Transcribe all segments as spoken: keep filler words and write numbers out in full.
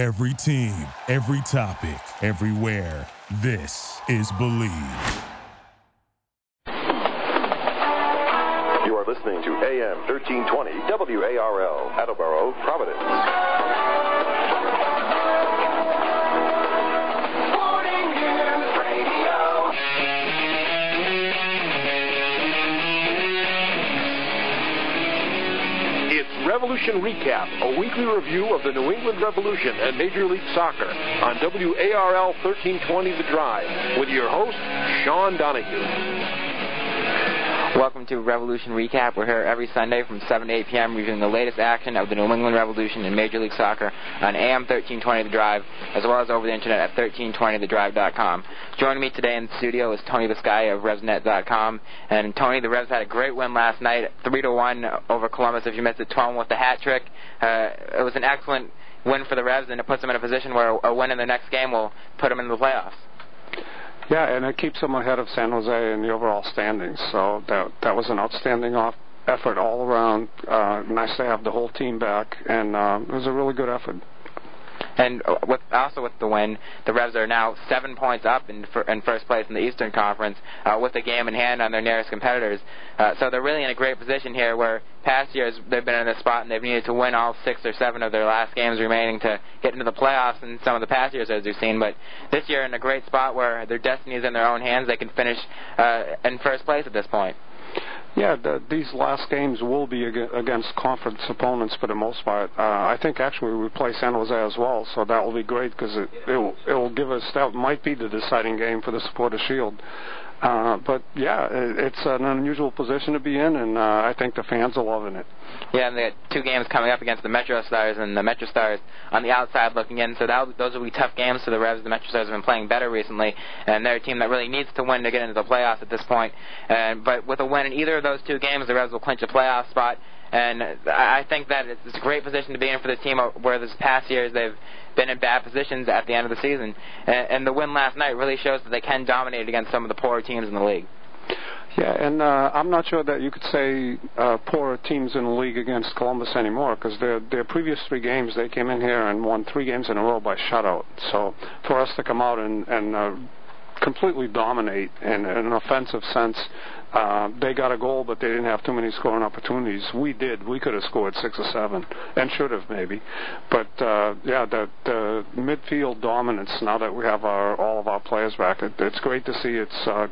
Every team, every topic, everywhere. This is Believe. You are listening to A M thirteen twenty W A R L, Attleboro, Providence. Revolution Recap, a weekly review of the New England Revolution and Major League Soccer on W A R L thirteen twenty The Drive with your host, Sean Donahue. Welcome to Revolution Recap. We're here every Sunday from seven to eight p.m. reviewing the latest action of the New England Revolution and Major League Soccer on A M thirteen twenty The Drive, as well as over the internet at thirteen twenty the drive dot com. Joining me today in the studio is Tony Biscaia of Revs Net dot com. And Tony, the Revs had a great win last night, three to one over Columbus. If you missed it, Twellman with the hat trick. Uh, it was an excellent win for the Revs, and it puts them in a position where a win in their next game will put them in the playoffs. Yeah, and it keeps them ahead of San Jose in the overall standings. So that that was an outstanding off effort all around. Uh, nice to have the whole team back, and uh, it was a really good effort. And with, also with the win, the Revs are now seven points up in, for, in first place in the Eastern Conference uh, with a game in hand on their nearest competitors. Uh, so they're really in a great position here, where past years they've been in this spot and they've needed to win all six or seven of their last games remaining to get into the playoffs in some of the past years, as we've seen. But this year in a great spot where their destiny is in their own hands. They can finish uh, in first place at this point. Yeah, the, these last games will be against conference opponents for the most part. Uh, I think actually we play San Jose as well, so that will be great, because it it will, it will give us, that might be the deciding game for the Supporters Shield. Uh, but, yeah, it's an unusual position to be in, and uh, I think the fans are loving it. Yeah, and they got two games coming up against the Metro Stars, and the Metro Stars on the outside looking in, so that, those will be tough games for the Revs. The Metro Stars have been playing better recently, and they're a team that really needs to win to get into the playoffs at this point. And, but with a win in either of those two games, the Revs will clinch a playoff spot, and I think that it's a great position to be in for this team, where this past years they've been in bad positions at the end of the season. And the win last night really shows that they can dominate against some of the poorer teams in the league. Yeah, and uh, I'm not sure that you could say uh, poorer teams in the league against Columbus anymore, because their, their previous three games, they came in here and won three games in a row by shutout. So for us to come out and, and uh, completely dominate in, in an offensive sense, Uh, they got a goal, but they didn't have too many scoring opportunities. We did. We could have scored six or seven, and should have maybe. But, uh, yeah, the, the midfield dominance, now that we have our, all of our players back, it, it's great to see. It's uh,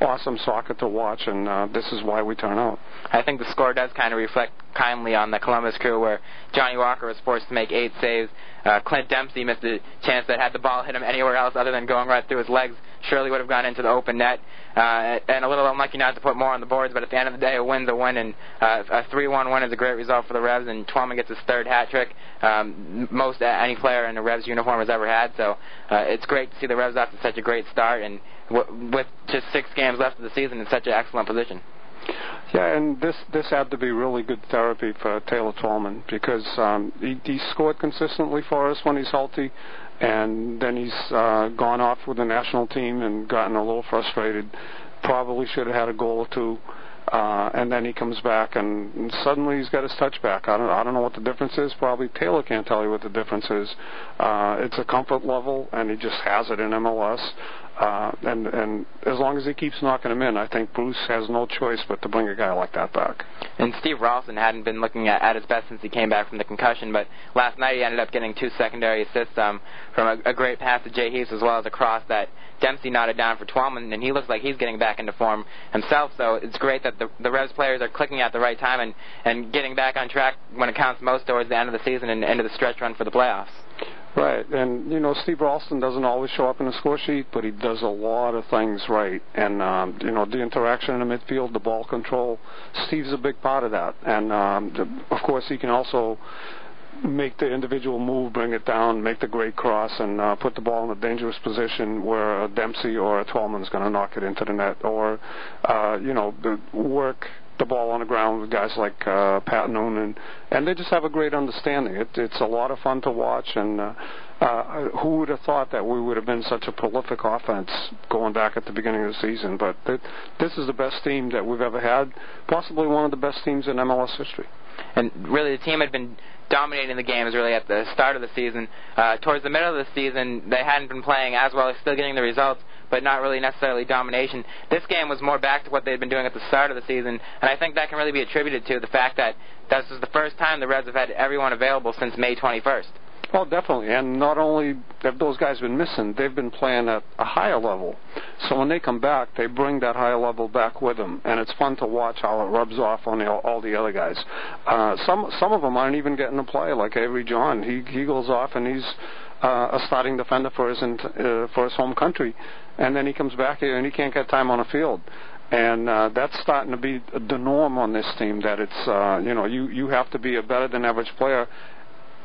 awesome soccer to watch, and uh, this is why we turn out. I think the score does kind of reflect kindly on the Columbus crew, where Johnny Walker was forced to make eight saves. Uh, Clint Dempsey missed a chance that had the ball hit him anywhere else other than going right through his legs, surely would have gone into the open net. Uh, and a little unlucky not to put more on the boards, but at the end of the day, a win's a win, and uh, a three one win is a great result for the Revs, and Twellman gets his third hat trick, um, most any player in a Revs uniform has ever had, so uh, it's great to see the Revs off to such a great start, and w- with just six games left of the season in such an excellent position. Yeah, and this this had to be really good therapy for Taylor Twellman, because um, he, he scored consistently for us when he's healthy, and then he's uh, gone off with the national team and gotten a little frustrated. Probably should have had a goal or two, uh, and then he comes back and, and suddenly he's got his touch back. I don't, I don't know what the difference is. Probably Taylor can't tell you what the difference is. Uh, it's a comfort level, and he just has it in M L S. Uh, and, and as long as he keeps knocking him in, I think Bruce has no choice but to bring a guy like that back. And Steve Ralston hadn't been looking at, at his best since he came back from the concussion, but last night he ended up getting two secondary assists um, from a, a great pass to Jay Heaps, as well as a cross that Dempsey knotted down for Twellman, and he looks like he's getting back into form himself, so it's great that the, the Revs players are clicking at the right time and, and getting back on track when it counts most towards the end of the season and into the stretch run for the playoffs. Right, and, you know, Steve Ralston doesn't always show up in the score sheet, but he does a lot of things right. And, um, you know, the interaction in the midfield, the ball control, Steve's a big part of that. And, um, of course, he can also make the individual move, bring it down, make the great cross, and uh, put the ball in a dangerous position where a Dempsey or a Twellman's going to knock it into the net, or, uh, you know, work the ball on the ground with guys like uh, Pat Noonan, and they just have a great understanding. It, it's a lot of fun to watch, and uh, uh, who would have thought that we would have been such a prolific offense going back at the beginning of the season? But th- this is the best team that we've ever had, possibly one of the best teams in M L S history. And really, the team had been dominating the games really at the start of the season. Uh, towards the middle of the season, they hadn't been playing as well. They're still getting the results, but not really necessarily domination. This game was more back to what they had been doing at the start of the season, and I think that can really be attributed to the fact that this is the first time the Revs have had everyone available since May twenty-first. Well, definitely, and not only have those guys been missing, they've been playing at a higher level. So when they come back, they bring that higher level back with them, and it's fun to watch how it rubs off on the, all the other guys. Uh, some some of them aren't even getting to play, like Avery John. He he goes off and he's uh, a starting defender for his uh, for his home country, and then he comes back here and he can't get time on the field. And uh, that's starting to be the norm on this team. That it's uh, you know you you have to be a better than average player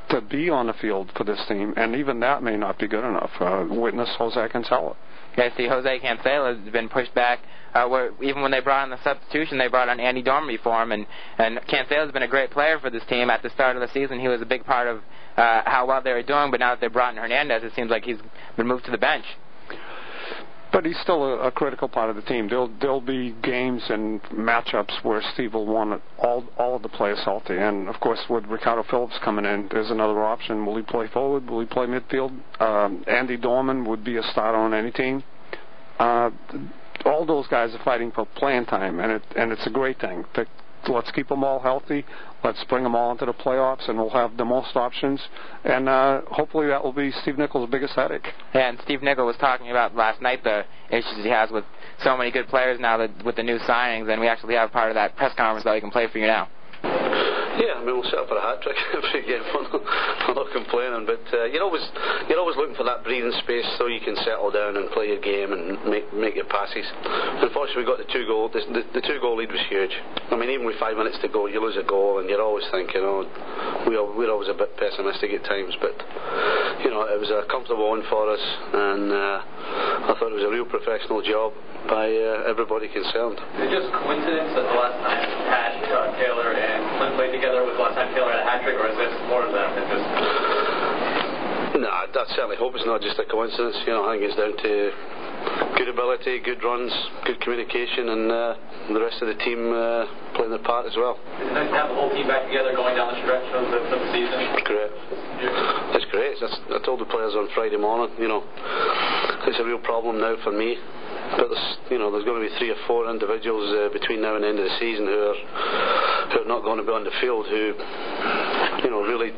to be on the field for this team, and even that may not be good enough. Uh, witness Jose Cancela. Yeah, see, Jose Cancela has been pushed back. Uh, where even when they brought on the substitution, they brought on Andy Dorman for him, and, and Cancela has been a great player for this team. At the start of the season, he was a big part of uh, how well they were doing, but now that they brought in Hernandez, it seems like he's been moved to the bench. But he's still a, a critical part of the team. There'll, there'll be games and matchups where Steve will want all all of the players healthy. And, of course, with Ricardo Phillips coming in, there's another option. Will he play forward? Will he play midfield? Um, Andy Dorman would be a starter on any team. Uh, all those guys are fighting for playing time, and it and it's a great thing. To, let's keep them all healthy. Let's bring them all into the playoffs, and we'll have the most options. And uh, hopefully that will be Steve Nicol's biggest headache. Yeah, and Steve Nicol was talking about last night the issues he has with so many good players now that with the new signings, and we actually have part of that press conference that we can play for you now. Yeah, I mean, we'll set up for a hat-trick every game. I'm not, I'm not complaining, but uh, you're always you're always looking for that breathing space so you can settle down and play your game and make make your passes. Unfortunately, we got the two goal. The, the, the two goal lead was huge. I mean, even with five minutes to go, you lose a goal, and you're always thinking, oh, we're we're always a bit pessimistic at times. But you know, it was a comfortable one for us, and uh, I thought it was a real professional job by uh, everybody concerned. Is it just coincidence that the last time Pat, uh, Taylor, and Clint played together? Was last time Taylor had a hat trick, or is this more of them? Just... No, I, I certainly hope it's not just a coincidence. You know, I think it's down to good ability, good runs, good communication, and uh, the rest of the team uh, playing their part as well. Is it nice to have the whole team back together going down the stretch of the, of the season? Great. Yeah. That's great. That's, I told the players on Friday morning, you know, it's a real problem now for me. But there's, you know, there's going to be three or four individuals uh, between now and the end of the season who are, who are not going to be on the field, who, you know, really,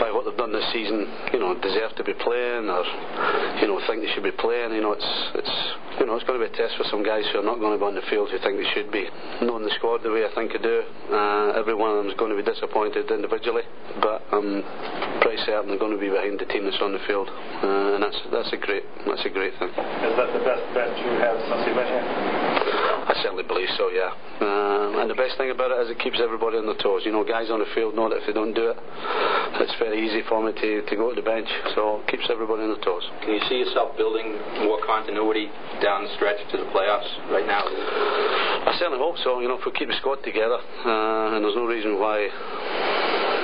by what they've done this season, you know, deserve to be playing, or, you know, think they should be playing. You know, it's it's you know, it's going to be a test for some guys who are not going to be on the field who think they should be. Knowing the squad the way I think I do, uh, every one of them is going to be disappointed individually, but I'm pretty certain they're going to be behind the team that's on the field, uh, and that's that's a great that's a great thing. Is that the best? That you have something like that? I certainly believe so, yeah. Um, and the best thing about it is it keeps everybody on their toes. You know, guys on the field know that if they don't do it, it's very easy for me to, to go to the bench. So it keeps everybody on their toes. Can you see yourself building more continuity down the stretch to the playoffs right now? I certainly hope so. You know, if we keep the squad together, uh, and there's no reason why...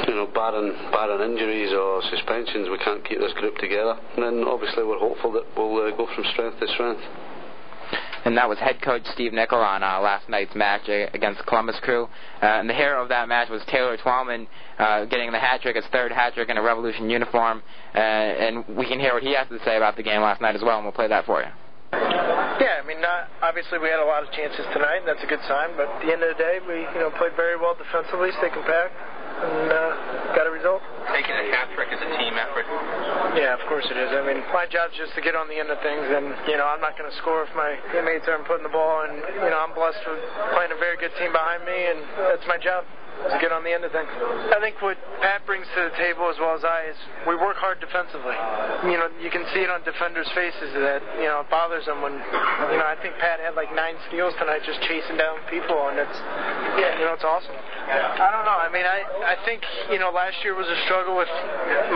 You know, barring, barring injuries or suspensions, we can't keep this group together. And then, obviously, we're hopeful that we'll uh, go from strength to strength. And that was head coach Steve Nicol on uh, last night's match against Columbus Crew. Uh, and the hero of that match was Taylor Twellman uh, getting the hat-trick, his third hat-trick in a Revolution uniform. Uh, and we can hear what he has to say about the game last night as well, and we'll play that for you. Yeah, I mean, not, obviously we had a lot of chances tonight, and that's a good sign. But at the end of the day, we you know played very well defensively, stayed compact, and uh, got a result. Taking a hat trick is a team effort. Yeah, of course it is. I mean, my job's just to get on the end of things, and you know I'm not going to score if my teammates aren't putting the ball. And you know I'm blessed with playing a very good team behind me, and that's my job. to get on the end of things. I think what Pat brings to the table, as well as I, is we work hard defensively. You know, you can see it on defenders' faces that, you know, it bothers them when, you know, I think Pat had like nine steals tonight just chasing down people, and it's, you know, it's awesome. I don't know. I mean, I, I think, you know, last year was a struggle with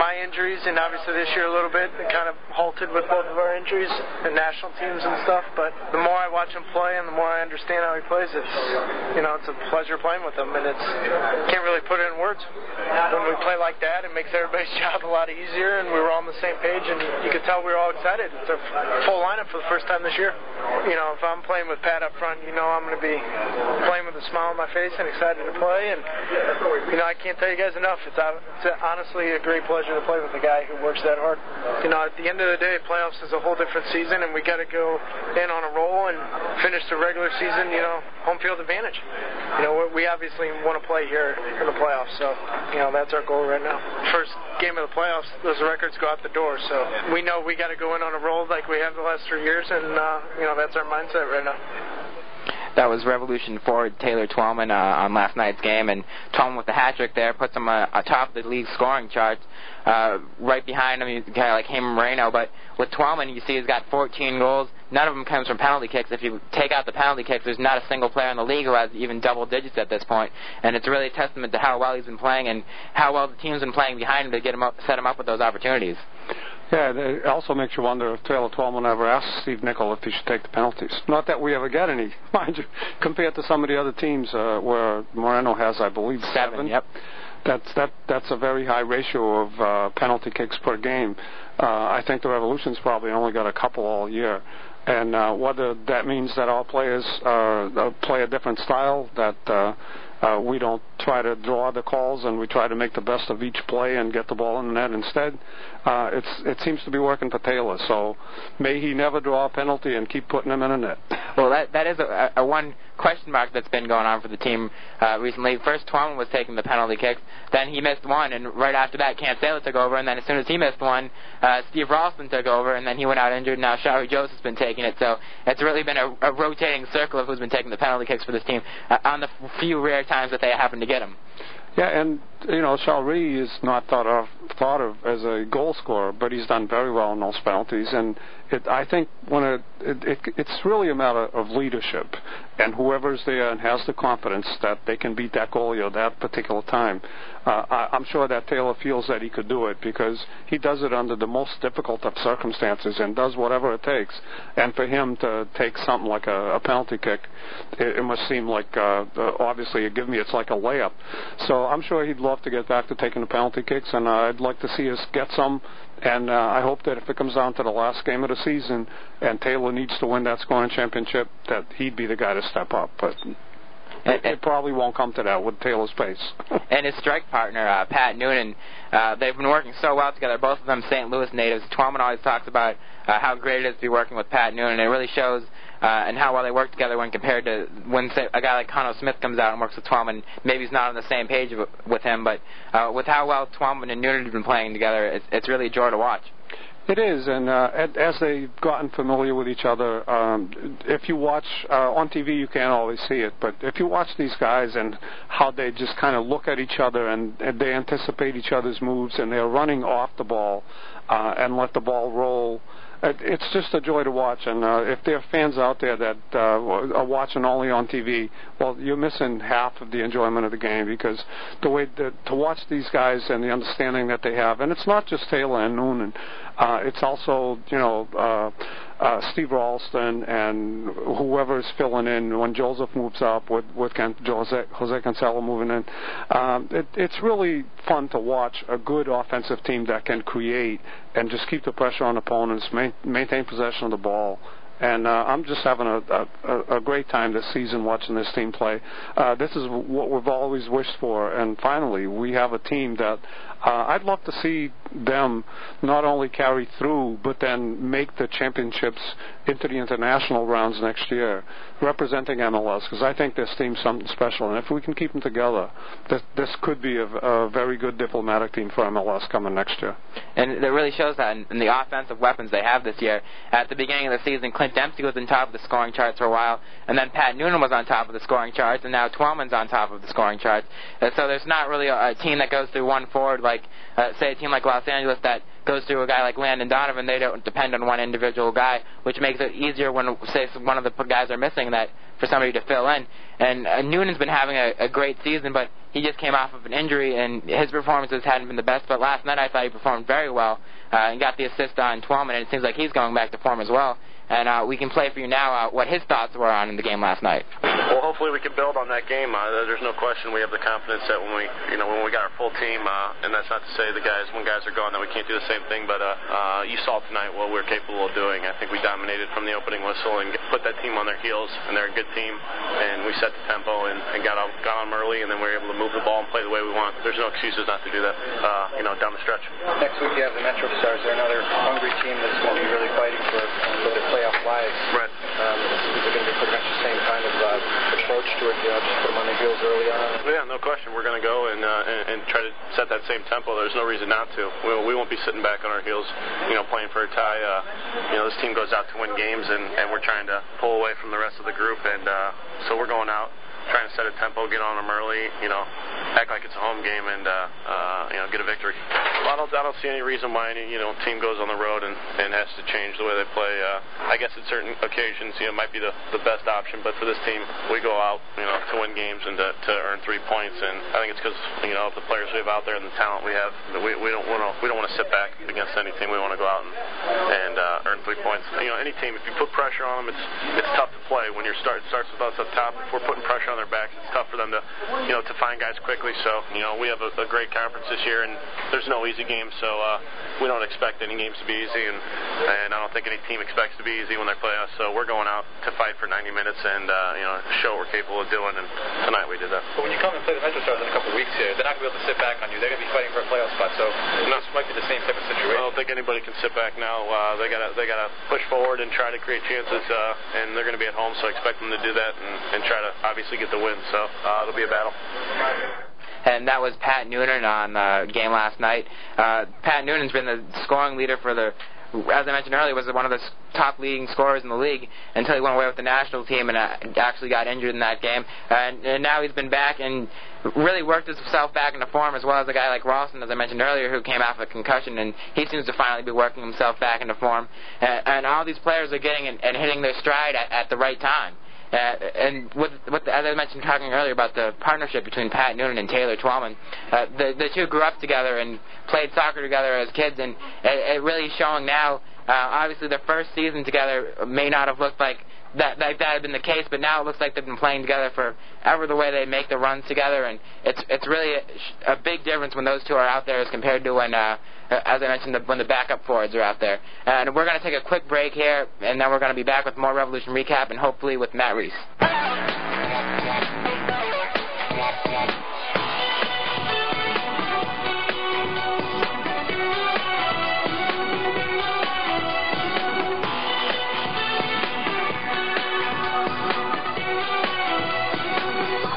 my injuries, and obviously this year a little bit. It kind of halted with both of our injuries and national teams and stuff, but the more I watch him play and the more I understand how he plays, it's, you know, it's a pleasure playing with him, and it's, can't really put it in words. When we play like that, it makes everybody's job a lot easier, and we were all on the same page, and you could tell we were all excited. It's a full lineup for the first time this year. You know, if I'm playing with Pat up front, you know I'm going to be playing with a smile on my face and excited to play, and, you know, I can't tell you guys enough. It's, it's honestly a great pleasure to play with a guy who works that hard. You know, at the end of the day, playoffs is a whole different season, and we got to go in on a roll and finish the regular season, you know, home field advantage. You know, we obviously want to play here in the playoffs, so, you know, that's our goal right now. First game of the playoffs, those records go out the door, so we know we got to go in on a roll like we have the last three years, and, uh, you know, that's our mindset right now. That was Revolution forward Taylor Twellman uh, on last night's game, and Twellman with the hat trick there puts him uh, atop the league scoring charts. Uh, right behind him, he's kind of like him and Moreno, but with Twellman, you see he's got fourteen goals. None of them comes from penalty kicks. If you take out the penalty kicks, there's not a single player in the league who has even double digits at this point. And it's really a testament to how well he's been playing and how well the team's been playing behind him to get him up, set him up with those opportunities. Yeah, it also makes you wonder if Taylor Twellman ever asked Steve Nicol if he should take the penalties. Not that we ever got any, mind you, compared to some of the other teams uh, where Moreno has, I believe, seven. seven. Yep. That's that. That's a very high ratio of uh, penalty kicks per game. Uh, I think the Revolution's probably only got a couple all year. And uh, whether that means that all players uh, play a different style, that uh, uh, we don't try to draw the calls and we try to make the best of each play and get the ball in the net instead, uh, it's it seems to be working for Taylor. So may he never draw a penalty and keep putting them in the net. Well, that that is a, a one question mark that's been going on for the team uh, recently. First, Twellman was taking the penalty kicks. Then he missed one, and right after that, Cancela took over. And then as soon as he missed one, uh, Steve Ralston took over, and then he went out injured. Now Shari Joseph's has been taking it. So it's really been a, a rotating circle of who's been taking the penalty kicks for this team uh, on the few rare times that they happen to get them. Yeah, and, you know, Choueiri is not thought of thought of as a goal scorer, but he's done very well in those penalties. And it, I think when it, it, it, it's really a matter of leadership and whoever's there and has the confidence that they can beat that goalie at that particular time. Uh, I, I'm sure that Taylor feels that he could do it because he does it under the most difficult of circumstances and does whatever it takes. And for him to take something like a, a penalty kick, it, it must seem like, uh, obviously, you give me, it's like a layup. So I'm sure he'd love to get back to taking the penalty kicks, and uh, I'd like to see us get some. And uh, I hope that if it comes down to the last game of the season and Taylor needs to win that scoring championship, that he'd be the guy to step up. But it, it probably won't come to that with Taylor's pace. And his strike partner, uh, Pat Noonan, uh, they've been working so well together, both of them Saint Louis natives. Twellman always talks about uh, how great it is to be working with Pat Noonan. It really shows uh, and how well they work together when compared to when, say, a guy like Khano Smith comes out and works with Twellman. Maybe he's not on the same page with him, but uh, with how well Twellman and Noonan have been playing together, it's, it's really a joy to watch. It is, and uh, as they've gotten familiar with each other, um, if you watch uh, on T V, you can't always see it, but if you watch these guys and how they just kind of look at each other and, and they anticipate each other's moves and they're running off the ball uh, and let the ball roll, it's just a joy to watch. And uh, if there are fans out there that uh, are watching only on T V, well, you're missing half of the enjoyment of the game because the way to, to watch these guys and the understanding that they have, and it's not just Taylor and Noonan, uh, it's also, you know, uh, uh, Steve Ralston and whoever's filling in when Joseph moves up with, with Can- Jose, Jose Cancela moving in. Um, it, it's really fun to watch a good offensive team that can create and just keep the pressure on opponents, maintain possession of the ball. And uh, I'm just having a, a, a great time this season watching this team play. Uh, this is what we've always wished for. And finally, we have a team that uh, I'd love to see them not only carry through but then make the championships into the international rounds next year, representing M L S, because I think this team's something special. And if we can keep them together, this, this could be a, a very good diplomatic team for M L S coming next year. And it really shows that in, in the offensive weapons they have this year. At the beginning of the season, Clint Dempsey was on top of the scoring charts for a while, and then Pat Noonan was on top of the scoring charts, and now Twellman's on top of the scoring charts. And so there's not really a, a team that goes through one forward like, uh, say, a team like Los Angeles that goes through a guy like Landon Donovan. They don't depend on one individual guy, which makes it easier when, say, one of the guys are missing, that for somebody to fill in. And uh, Noonan's been having a, a great season, but he just came off of an injury, and his performances hadn't been the best. But last night I thought he performed very well uh, and got the assist on Twellman, and it seems like he's going back to form as well. And uh, we can play for you now uh, what his thoughts were on in the game last night. Well, hopefully we can build on that game. Uh, there's no question we have the confidence that when we, you know, when we got our full team, uh, and that's not to say the guys, when guys are gone, that we can't do the same thing. But uh, uh, you saw tonight what we're capable of doing. I think we dominated from the opening whistle and put that team on their heels, and they're a good team. And we set the tempo and, and got on got them early, and then we were able to move the ball and play the way we want. There's no excuses not to do that, uh, you know, down the stretch. Next week you have the Metro Stars. They're another hungry team that's going to be really fighting for, for the play. Lives. Right. Um, they're going to be pretty much the same kind of uh, approach to it. You know, just put them on their heels early on. Yeah, no question. We're going to go and, uh, and and try to set that same tempo. There's no reason not to. We, we won't be sitting back on our heels, you know, playing for a tie. Uh, you know, this team goes out to win games, and, and we're trying to pull away from the rest of the group. And uh, so we're going out, trying to set a tempo, get on them early, you know, act like it's a home game, and uh, uh, you know, get a victory. Well, I don't, I don't see any reason why any, you know, team goes on the road and, and has to change the way they play. Uh, I guess at certain occasions, you know, it might be the, the best option, but for this team, we go out, you know, to win games and to, to earn three points. And I think it's because, you know, of the players we have out there and the talent we have, we, we don't want to we don't want to sit back against any team. We want to go out and, and uh, earn three points. You know, any team, if you put pressure on them, it's it's tough to play. When your start starts with us up top, if we're putting pressure on their backs, it's tough for them to, you know, to find guys quickly. So, you know, we have a, a great conference this year, and there's no easy game, so uh, we don't expect any games to be easy, and, and I don't think any team expects to be easy when they play us. So we're going out to fight for ninety minutes and, uh, you know, show what we're capable of doing, and tonight we did that. But when you come and play the Metro Stars in a couple of weeks here, they're not going to be able to sit back on you. They're going to be fighting for a playoff spot, so this might be the same type of situation. I don't think anybody can sit back now. Uh, they got to they got to push forward and try to create chances, uh, and they're going to be at home, so I expect them to do that and, and try to obviously get the win. So uh, it'll be a battle. And that was Pat Noonan on the uh, game last night. Uh, Pat Noonan's been the scoring leader for the, as I mentioned earlier, was one of the top leading scorers in the league until he went away with the national team and uh, actually got injured in that game. Uh, and, and now he's been back and really worked himself back into form, as well as a guy like Ralston, as I mentioned earlier, who came out of a concussion, and he seems to finally be working himself back into form. Uh, and all these players are getting and, and hitting their stride at, at the right time. Uh, and with, with the, as I mentioned talking earlier about the partnership between Pat Noonan and Taylor Twellman, uh, the, the two grew up together and played soccer together as kids, and it, it really showing now. Uh, obviously, their first season together may not have looked like that, like that had been the case, but now it looks like they've been playing together forever, the way they make the runs together, and it's it's really a, a big difference when those two are out there as compared to when, uh, as I mentioned, the, when the backup forwards are out there. And we're going to take a quick break here, and then we're going to be back with more Revolution Recap, and hopefully with Matt Reese.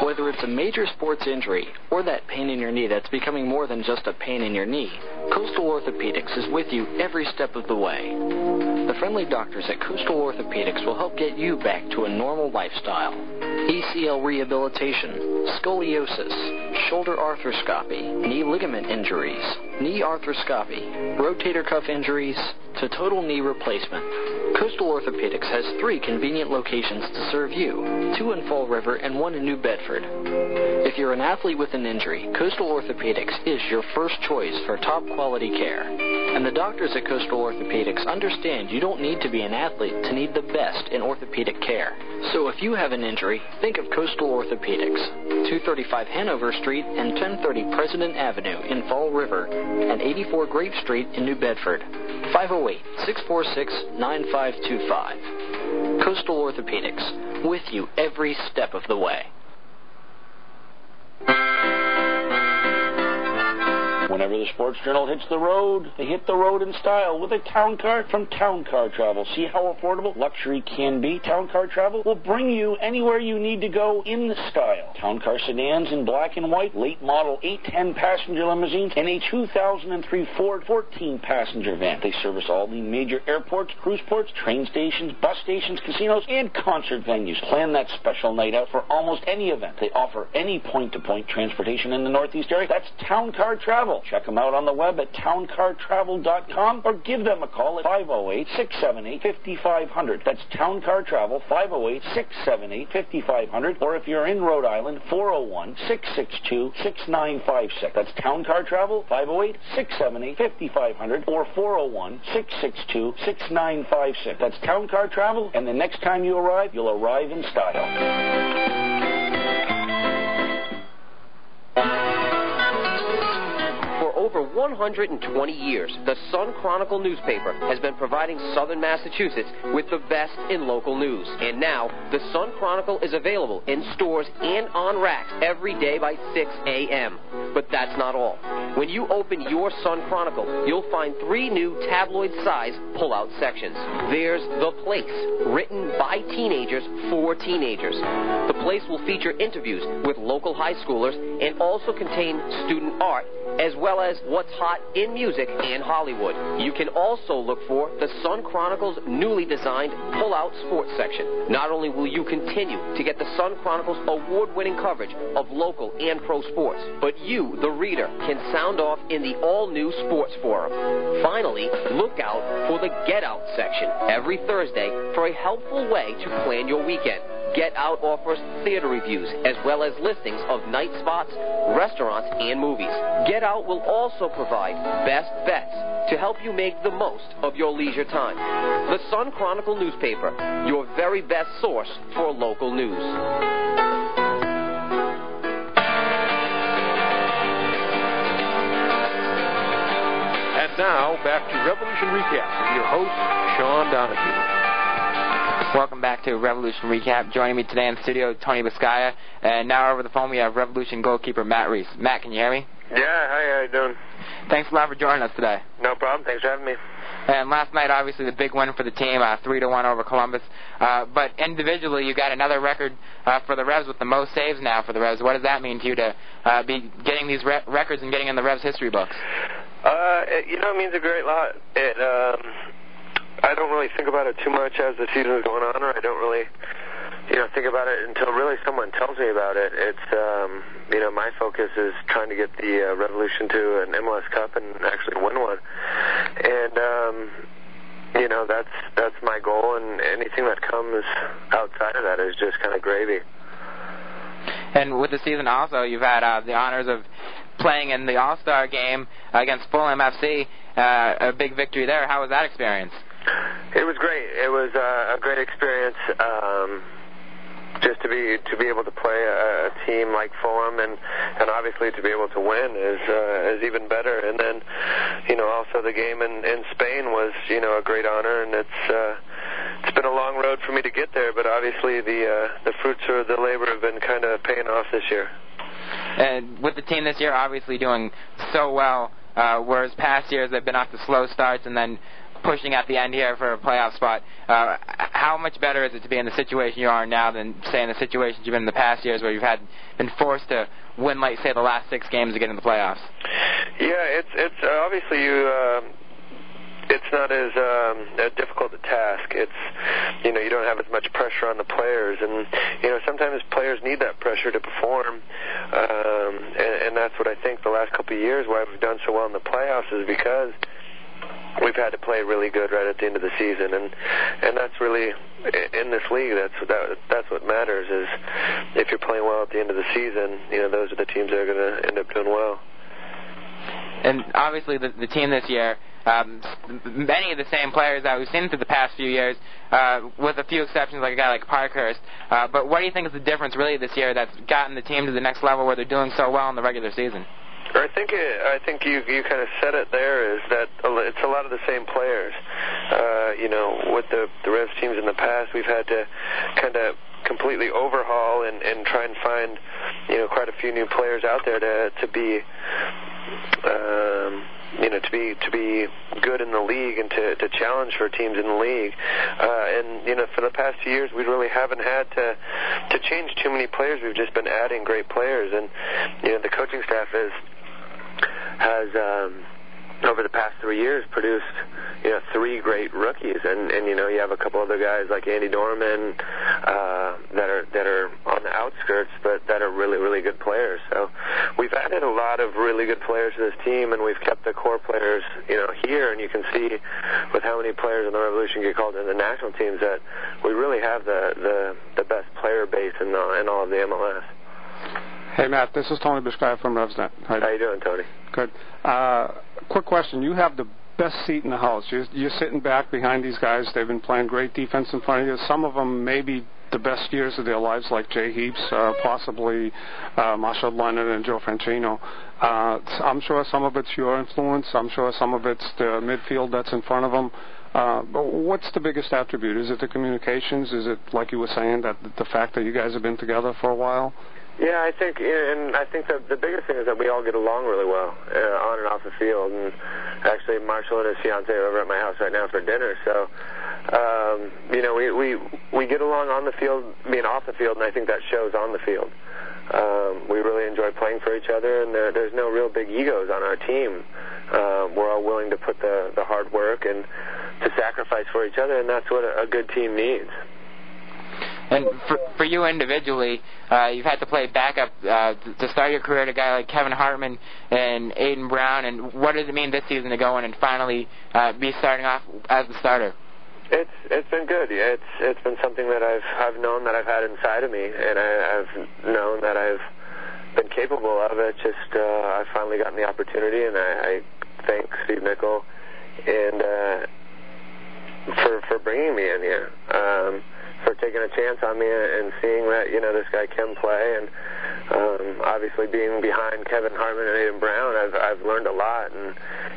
Whether it's a major sports injury or that pain in your knee that's becoming more than just a pain in your knee, Coastal Orthopedics is with you every step of the way. The friendly doctors at Coastal Orthopedics will help get you back to a normal lifestyle. A C L rehabilitation, scoliosis, shoulder arthroscopy, knee ligament injuries, knee arthroscopy, rotator cuff injuries, to total knee replacement. Coastal Orthopedics has three convenient locations to serve you, two in Fall River and one in New Bedford. If you're an athlete with an injury, Coastal Orthopedics is your first choice for top quality care. And the doctors at Coastal Orthopedics understand you don't need to be an athlete to need the best in orthopedic care. So if you have an injury, think of Coastal Orthopedics, two thirty-five Hanover Street and ten thirty President Avenue in Fall River and eighty-four Grape Street in New Bedford. five oh eight, six four six, nine five two five. Coastal Orthopedics, with you every step of the way. Whenever the Sports Journal hits the road, they hit the road in style with a Town Car from Town Car Travel. See how affordable luxury can be. Town Car Travel will bring you anywhere you need to go in style. Town Car sedans in black and white, late model eight ten passenger limousines, and a two thousand three Ford fourteen passenger van. They service all the major airports, cruise ports, train stations, bus stations, casinos, and concert venues. Plan that special night out for almost any event. They offer any point-to-point transportation in the Northeast area. That's Town Car Travel. Check them out on the web at town car travel dot com or give them a call at five oh eight, six seven eight, five five zero zero. That's Town Car Travel, five oh eight, six seven eight, five five zero zero. Or if you're in Rhode Island, four oh one, six six two, six nine five six. That's Town Car Travel, five oh eight, six seven eight, five five zero zero or four oh one, six six two, six nine five six. That's Town Car Travel, and the next time you arrive, you'll arrive in style. For over one hundred twenty years, the Sun Chronicle newspaper has been providing Southern Massachusetts with the best in local news. And now, the Sun Chronicle is available in stores and on racks every day by six a.m. But that's not all. When you open your Sun Chronicle, you'll find three new tabloid-size pull-out sections. There's The Place, written by teenagers for teenagers. The Place will feature interviews with local high schoolers and also contain student art, as well as what's hot in music and Hollywood. You can also look for the Sun Chronicle's newly designed pull-out sports section. Not only will you continue to get the Sun Chronicle's award-winning coverage of local and pro sports, but you, the reader, can sound off in the all-new sports forum. Finally, look out for the Get Out section every Thursday for a helpful way to plan your weekend. Get Out offers theater reviews as well as listings of night spots, restaurants, and movies. Get Out will also provide best bets to help you make the most of your leisure time. The Sun Chronicle newspaper, your very best source for local news. And now, back to Revolution Recap with your host, Sean Donahue. Welcome back to Revolution Recap. Joining me today in the studio, Tony Biscaia. And now over the phone, we have Revolution goalkeeper Matt Reese. Matt, can you hear me? Yeah, hi, how you doing? Thanks a lot for joining us today. No problem. Thanks for having me. And last night, obviously, the big win for the team, uh, three to one over Columbus. Uh, but individually, you got another record uh, for the Revs with the most saves now for the Revs. What does that mean to you to uh, be getting these re- records and getting in the Revs history books? Uh, it, you know, it means a great lot. It... Um I don't really think about it too much as the season is going on, or I don't really, you know, think about it until really someone tells me about it. It's, um, you know, my focus is trying to get the uh, Revolution to an M L S Cup and actually win one. And, um, you know, that's that's my goal, and anything that comes outside of that is just kind of gravy. And with the season also, you've had uh, the honors of playing in the All-Star game against Fulham F C, uh, a big victory there. How was that experience? It was great. It was uh, a great experience um, just to be to be able to play a, a team like Fulham, and, and obviously to be able to win is uh, is even better. And then, you know, also the game in, in Spain was, you know, a great honor, and it's uh, it's been a long road for me to get there, but obviously the uh, the fruits of the labor have been kind of paying off this year. And with the team this year, obviously doing so well, uh, whereas past years they've been off to slow starts and then pushing at the end here for a playoff spot. Uh, how much better is it to be in the situation you are now than, say, in the situations you've been in the past years where you've had been forced to win, like, say, the last six games to get in the playoffs? Yeah, it's it's uh, obviously you. Uh, it's not as um, uh, difficult a task. It's, you know, you don't have as much pressure on the players, and, you know, sometimes players need that pressure to perform. Um, and, and that's what I think the last couple of years why we've done so well in the playoffs is because we've had to play really good right at the end of the season, and and that's really, in this league, that's that, that's what matters, is if you're playing well at the end of the season, you know, those are the teams that are going to end up doing well. And obviously the, the team this year, um, many of the same players that we've seen through the past few years, uh, with a few exceptions like a guy like Parkhurst, uh, but what do you think is the difference really this year that's gotten the team to the next level where they're doing so well in the regular season? I think it, I think you you kind of said it there, is that it's a lot of the same players. Uh, you know, with the, the Revs teams in the past, we've had to kind of completely overhaul and, and try and find, you know, quite a few new players out there to to be um, you know, to be to be good in the league and to, to challenge for teams in the league. Uh, and, you know, for the past few years, we really haven't had to to change too many players. We've just been adding great players. And, you know, the coaching staff is, has... Um, over the past three years, produced you know three great rookies, and and you know you have a couple other guys like Andy Dorman uh, that are that are on the outskirts, but that are really really good players. So we've added a lot of really good players to this team, and we've kept the core players you know here, and you can see with how many players in the Revolution get called in the national teams that we really have the the, the best player base in the, in all of the M L S. Hey Matt, this is Tony Biscaia from RevsNet. How, how you doing, Tony? Good. Uh, quick question. You have the best seat in the house. You're, you're sitting back behind these guys. They've been playing great defense in front of you. Some of them maybe the best years of their lives, like Jay Heaps, uh, possibly uh, Marshall Leonard and Joe Franchino. Uh, I'm sure some of it's your influence. I'm sure some of it's the midfield that's in front of them. Uh, but what's the biggest attribute? Is it the communications? Is it, like you were saying, that the fact that you guys have been together for a while? Yeah, I think, and I think that the biggest thing is that we all get along really well, uh, on and off the field. And actually, Marshall and his fiance are over at my house right now for dinner. So, um, you know, we, we we get along on the field, being off the field, and I think that shows on the field. Um, we really enjoy playing for each other, and there, there's no real big egos on our team. Um, we're all willing to put the, the hard work and to sacrifice for each other, and that's what a, a good team needs. And for, for you individually, uh, you've had to play backup uh, to start your career to a guy like Kevin Hartman and Adin Brown. And what does it mean this season to go in and finally uh, be starting off as the starter? It's it's been good. Yeah, it's it's been something that I've I've known that I've had inside of me, and I, I've known that I've been capable of it. Just uh, I've finally gotten the opportunity, and I, I thank Steve Nicol and uh, for for bringing me in here. Um, for taking a chance on me and seeing that, you know, this guy can play. And um, obviously being behind Kevin Hartman and Adin Brown, I've, I've learned a lot. And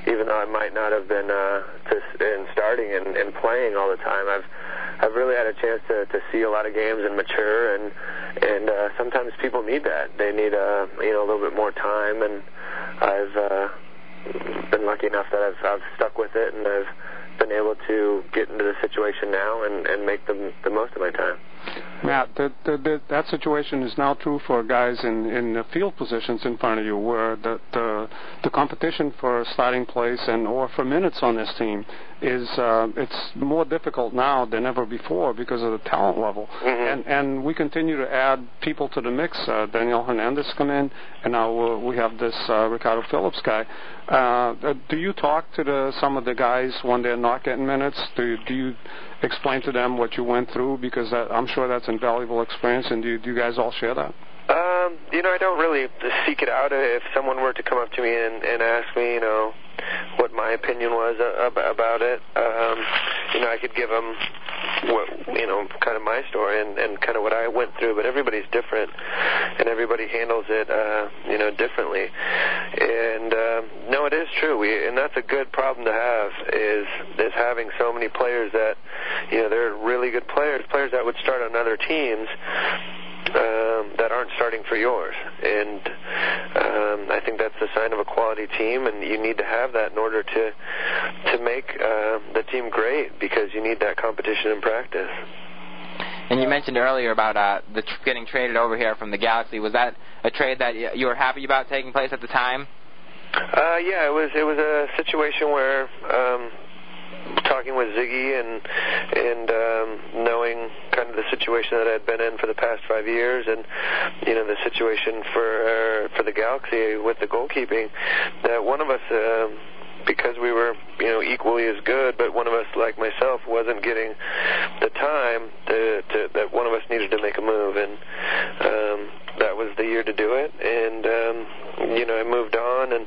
even though I might not have been uh, just in starting and, and playing all the time, I've I've really had a chance to, to see a lot of games and mature. And and uh, sometimes people need that. They need, uh, you know, a little bit more time. And I've uh, been lucky enough that I've, I've stuck with it, and I've been able to get into the situation now and, and make the, the most of my time. Matt, the, the, the, that situation is now true for guys in, in the field positions in front of you, where the, the the competition for starting place and or for minutes on this team is uh, it's more difficult now than ever before because of the talent level. Mm-hmm. And and we continue to add people to the mix. Uh, Daniel Hernandez come in, and now we have this uh, Ricardo Phillips guy. Uh, do you talk to the, some of the guys when they're not getting minutes? Do, do you explain to them what you went through? Because that, I'm sure that's invaluable experience, and do you, do you guys all share that? Um, you know, I don't really seek it out. If someone were to come up to me and, and ask me, you know, what my opinion was about it, um, you know, I could give them what, you know, kind of my story and, and kind of what I went through, but everybody's different, and everybody handles it, uh, you know, differently. And, uh, no, it is true, we, and that's a good problem to have, is, is having so many players that, you know, they're really good players, players that would start on other teams, Um, that aren't starting for yours. And um, I think that's the sign of a quality team, and you need to have that in order to to make uh, the team great, because you need that competition in practice. And you mentioned earlier about uh, the tr- getting traded over here from the Galaxy. Was that a trade that y- you were happy about taking place at the time? Uh, yeah, it was, it was a situation where um, talking with Ziggy and and um, knowing kind of the situation that I'd been in for the past five years, and you know the situation for uh, for the Galaxy with the goalkeeping, that one of us, uh, because we were you know equally as good, but one of us, like myself, wasn't getting the time to, to, that one of us needed to make a move, and um, that was the year to do it. And um, you know I moved on and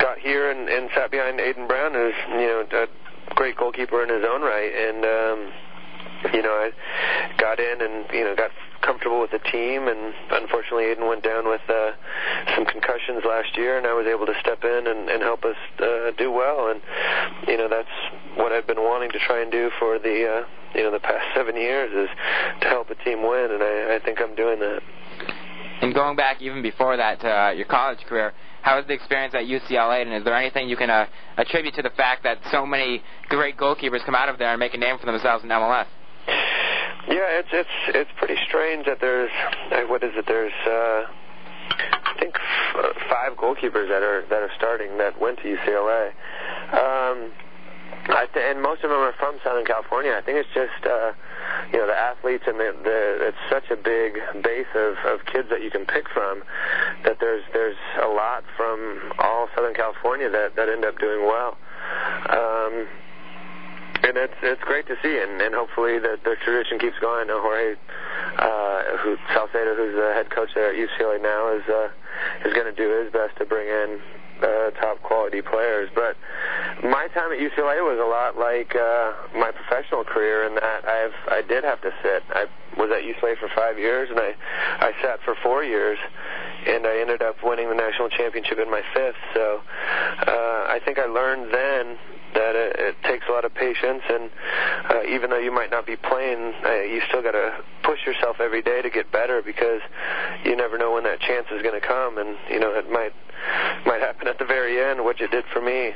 got here and, and sat behind Adin Brown, who's you know. A, great goalkeeper in his own right, and um, you know I got in and you know got comfortable with the team, and unfortunately Adin went down with uh, some concussions last year, and I was able to step in and, and help us uh, do well. And you know that's what I've been wanting to try and do for the uh, you know the past seven years, is to help a team win, and I, I think I'm doing that. And going back even before that to uh, your college career, how was the experience at U C L A, and is there anything you can uh, attribute to the fact that so many great goalkeepers come out of there and make a name for themselves in M L S? Yeah, it's it's it's pretty strange that there's, what is it, there's uh, I think f- five goalkeepers that are that are starting that went to U C L A, um, I th- and most of them are from Southern California. I think it's just uh, you know the athletes and the, the it's such a big base of, of kids that you can pick from that there's there's a lot from all Southern California that, that end up doing well. Um, And it's it's great to see, and, and hopefully the, the tradition keeps going. Now Jorge uh, who, Salcedo, who's the head coach there at U C L A now, is uh, is going to do his best to bring in uh, top quality players. But my time at U C L A was a lot like uh, my professional career in that I've I did have to sit. I was at U C L A for five years, and I, I sat for four years, and I ended up winning the national championship in my fifth. So uh, I think I learned then that it, it takes a lot of patience, and uh, even though you might not be playing, uh, you still got to push yourself every day to get better, because you never know when that chance is going to come, and you know it might might happen at the very end, which it did for me.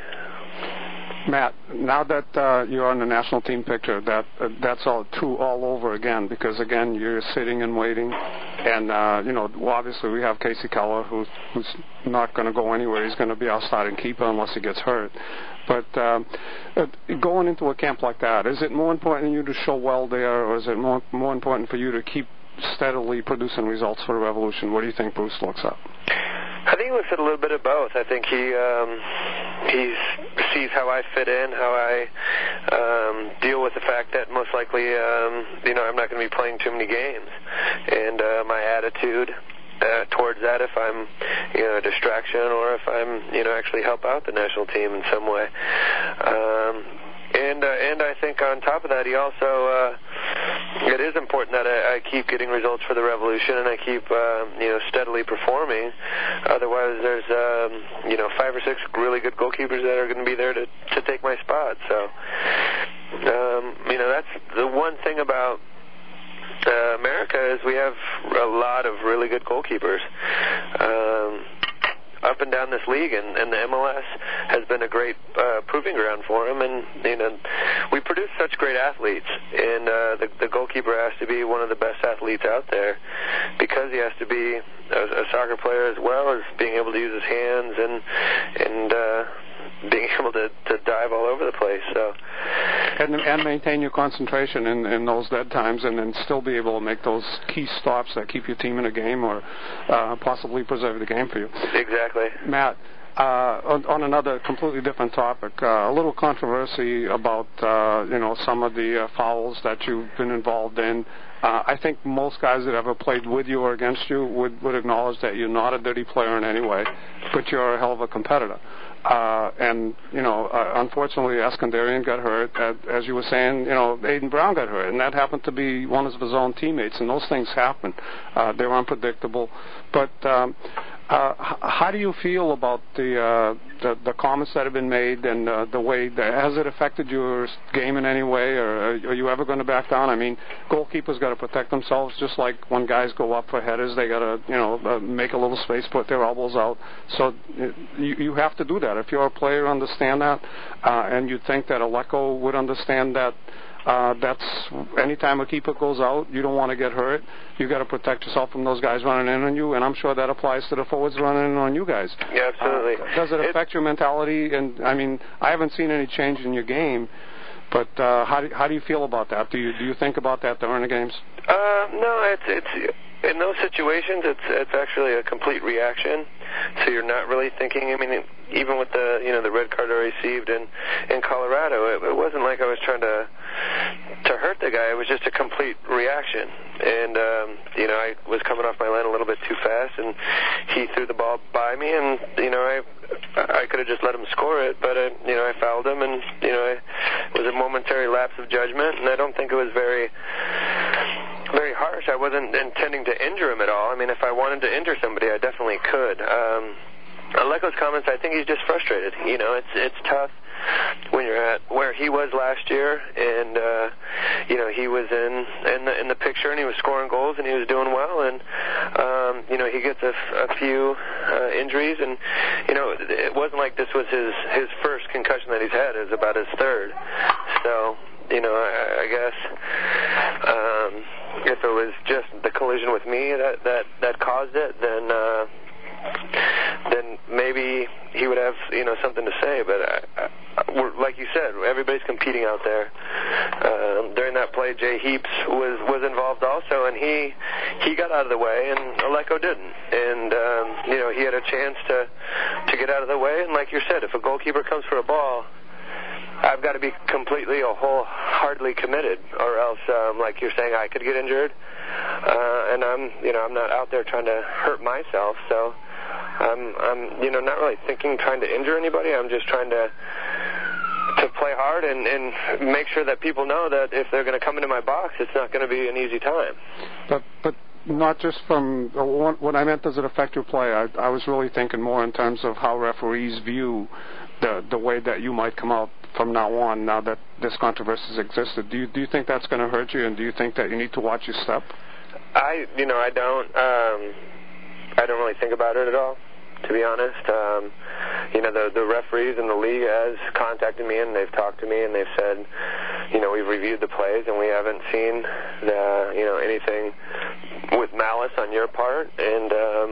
Matt, now that uh, you're on the national team picture, that uh, that's all true all over again, because again you're sitting and waiting, and uh, you know obviously we have Casey Keller, who's who's not going to go anywhere. He's going to be our starting keeper unless he gets hurt. But um, going into a camp like that, is it more important for you to show well there, or is it more more important for you to keep steadily producing results for Revolution? What do you think Bruce looks at? I think he looks at a little bit of both. I think he um, he sees how I fit in, how I um, deal with the fact that most likely um, you know I'm not going to be playing too many games, and uh, my attitude Uh, towards that, if I'm, you know, a distraction, or if I'm, you know, actually help out the national team in some way. Um, and uh, and I think on top of that, he also, uh, it is important that I, I keep getting results for the Revolution, and I keep, uh, you know, steadily performing. Otherwise, there's, um, you know, five or six really good goalkeepers that are going to be there to, to take my spot. So, um, you know, that's the one thing about Uh, America is we have a lot of really good goalkeepers um, up and down this league, and, and the M L S has been a great uh, proving ground for them. And you know, we produce such great athletes, and uh, the, the goalkeeper has to be one of the best athletes out there, because he has to be a, a soccer player as well as being able to use his hands and and. Uh, being able to, to dive all over the place. So and, and maintain your concentration in, in those dead times, and then still be able to make those key stops that keep your team in a game, or uh, possibly preserve the game for you. Exactly. Matt, Uh, on, on another completely different topic, uh, a little controversy about uh, you know some of the uh, fouls that you've been involved in. Uh, I think most guys that ever played with you or against you would, would acknowledge that you're not a dirty player in any way, but you're a hell of a competitor. Uh, and you know, uh, unfortunately, Eskandarian got hurt, uh, as you were saying. You know, Adin Brown got hurt, and that happened to be one of his own teammates. And those things happen; uh, they're unpredictable. But um, Uh, how do you feel about the, uh, the the comments that have been made, and uh, the way that, has it affected your game in any way, or are you ever going to back down? I mean, goalkeepers got to protect themselves, just like when guys go up for headers, they got to you know uh, make a little space, put their elbows out. So you, you have to do that. If you're a player, understand that, uh, and you think that Alecko would understand that. Uh, that's anytime a keeper goes out, you don't want to get hurt. You got to protect yourself from those guys running in on you, and I'm sure that applies to the forwards running in on you guys. Yeah, absolutely. Uh, does it affect it, your mentality? And I mean, I haven't seen any change in your game, but uh, how do how do you feel about that? Do you do you think about that during the games? Uh, no, it's it's. In those situations, it's it's actually a complete reaction, so you're not really thinking. I mean, even with the you know the red card I received in in Colorado, it, it wasn't like I was trying to to hurt the guy. It was just a complete reaction, and um, you know I was coming off my line a little bit too fast, and he threw the ball by me, and you know I I could have just let him score it, but I, you know I fouled him, and you know it was a momentary lapse of judgment, and I don't think it was very. very harsh. I wasn't intending to injure him at all. I mean, if I wanted to injure somebody, I definitely could. Um, Alecko's comments, I think he's just frustrated. You know, it's it's tough. when you're at where he was last year, and uh, you know, he was in in the, in the picture, and he was scoring goals, and he was doing well, and um, you know, he gets a, a few uh, injuries, and you know, it wasn't like this was his his first concussion that he's had; it was about his third. So you know, I, I guess um, if it was just the collision with me that that, that caused it, then. Uh, then maybe he would have, you know, something to say. But I, I, we're, like you said, everybody's competing out there. Um, during that play, Jay Heaps was, was involved also, and he he got out of the way, and Alecko didn't. And, um, you know, he had a chance to, to get out of the way. And like you said, if a goalkeeper comes for a ball, I've got to be completely or wholeheartedly committed, or else, um, like you're saying, I could get injured. Uh, and I'm, you know, I'm not out there trying to hurt myself, so... I'm, I'm, you know, not really thinking, trying to injure anybody. I'm just trying to to play hard and, and make sure that people know that if they're going to come into my box, it's not going to be an easy time. But but not just from what I meant. Does it affect your play? I, I was really thinking more in terms of how referees view the the way that you might come out from now on. Now that this controversy has existed, do you do you think that's going to hurt you? And do you think that you need to watch your step? I, you know, I don't. Um, I don't really think about it at all, to be honest. Um, you know, the, the referees in the league has contacted me, and they've talked to me, and they've said, you know, we've reviewed the plays, and we haven't seen, the, you know, anything with malice on your part. And, um,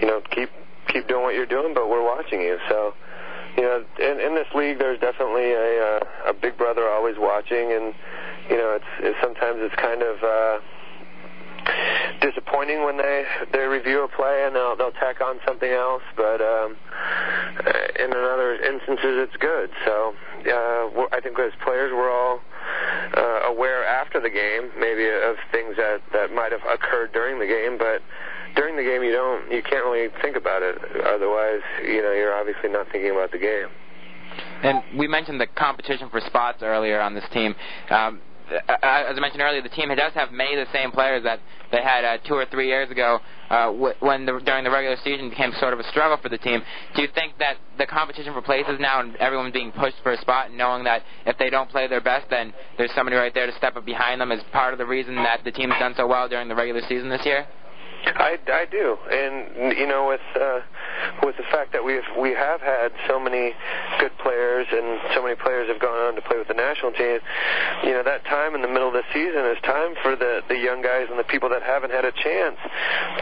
you know, keep keep doing what you're doing, but we're watching you. So, you know, in, in this league, there's definitely a, a, a big brother always watching, and, you know, it's, it's sometimes it's kind of... Uh, disappointing when they they review a play and they'll they'll tack on something else, but um, in other instances it's good. So uh, I think as players we're all uh, aware after the game maybe of things that that might have occurred during the game, but during the game you don't you can't really think about it. Otherwise, you know, you're obviously not thinking about the game. And we mentioned the competition for spots earlier on this team. Um, As I mentioned earlier, the team does have many of the same players that they had uh, two or three years ago uh, when the, during the regular season became sort of a struggle for the team. Do you think that the competition for places now and everyone being pushed for a spot and knowing that if they don't play their best, then there's somebody right there to step up behind them is part of the reason that the team's done so well during the regular season this year? I, I do, and you know, with uh, with the fact that we've we have had so many good players and so many players have gone on to play with the national team, you know, that time in the middle of the season is time for the, the young guys and the people that haven't had a chance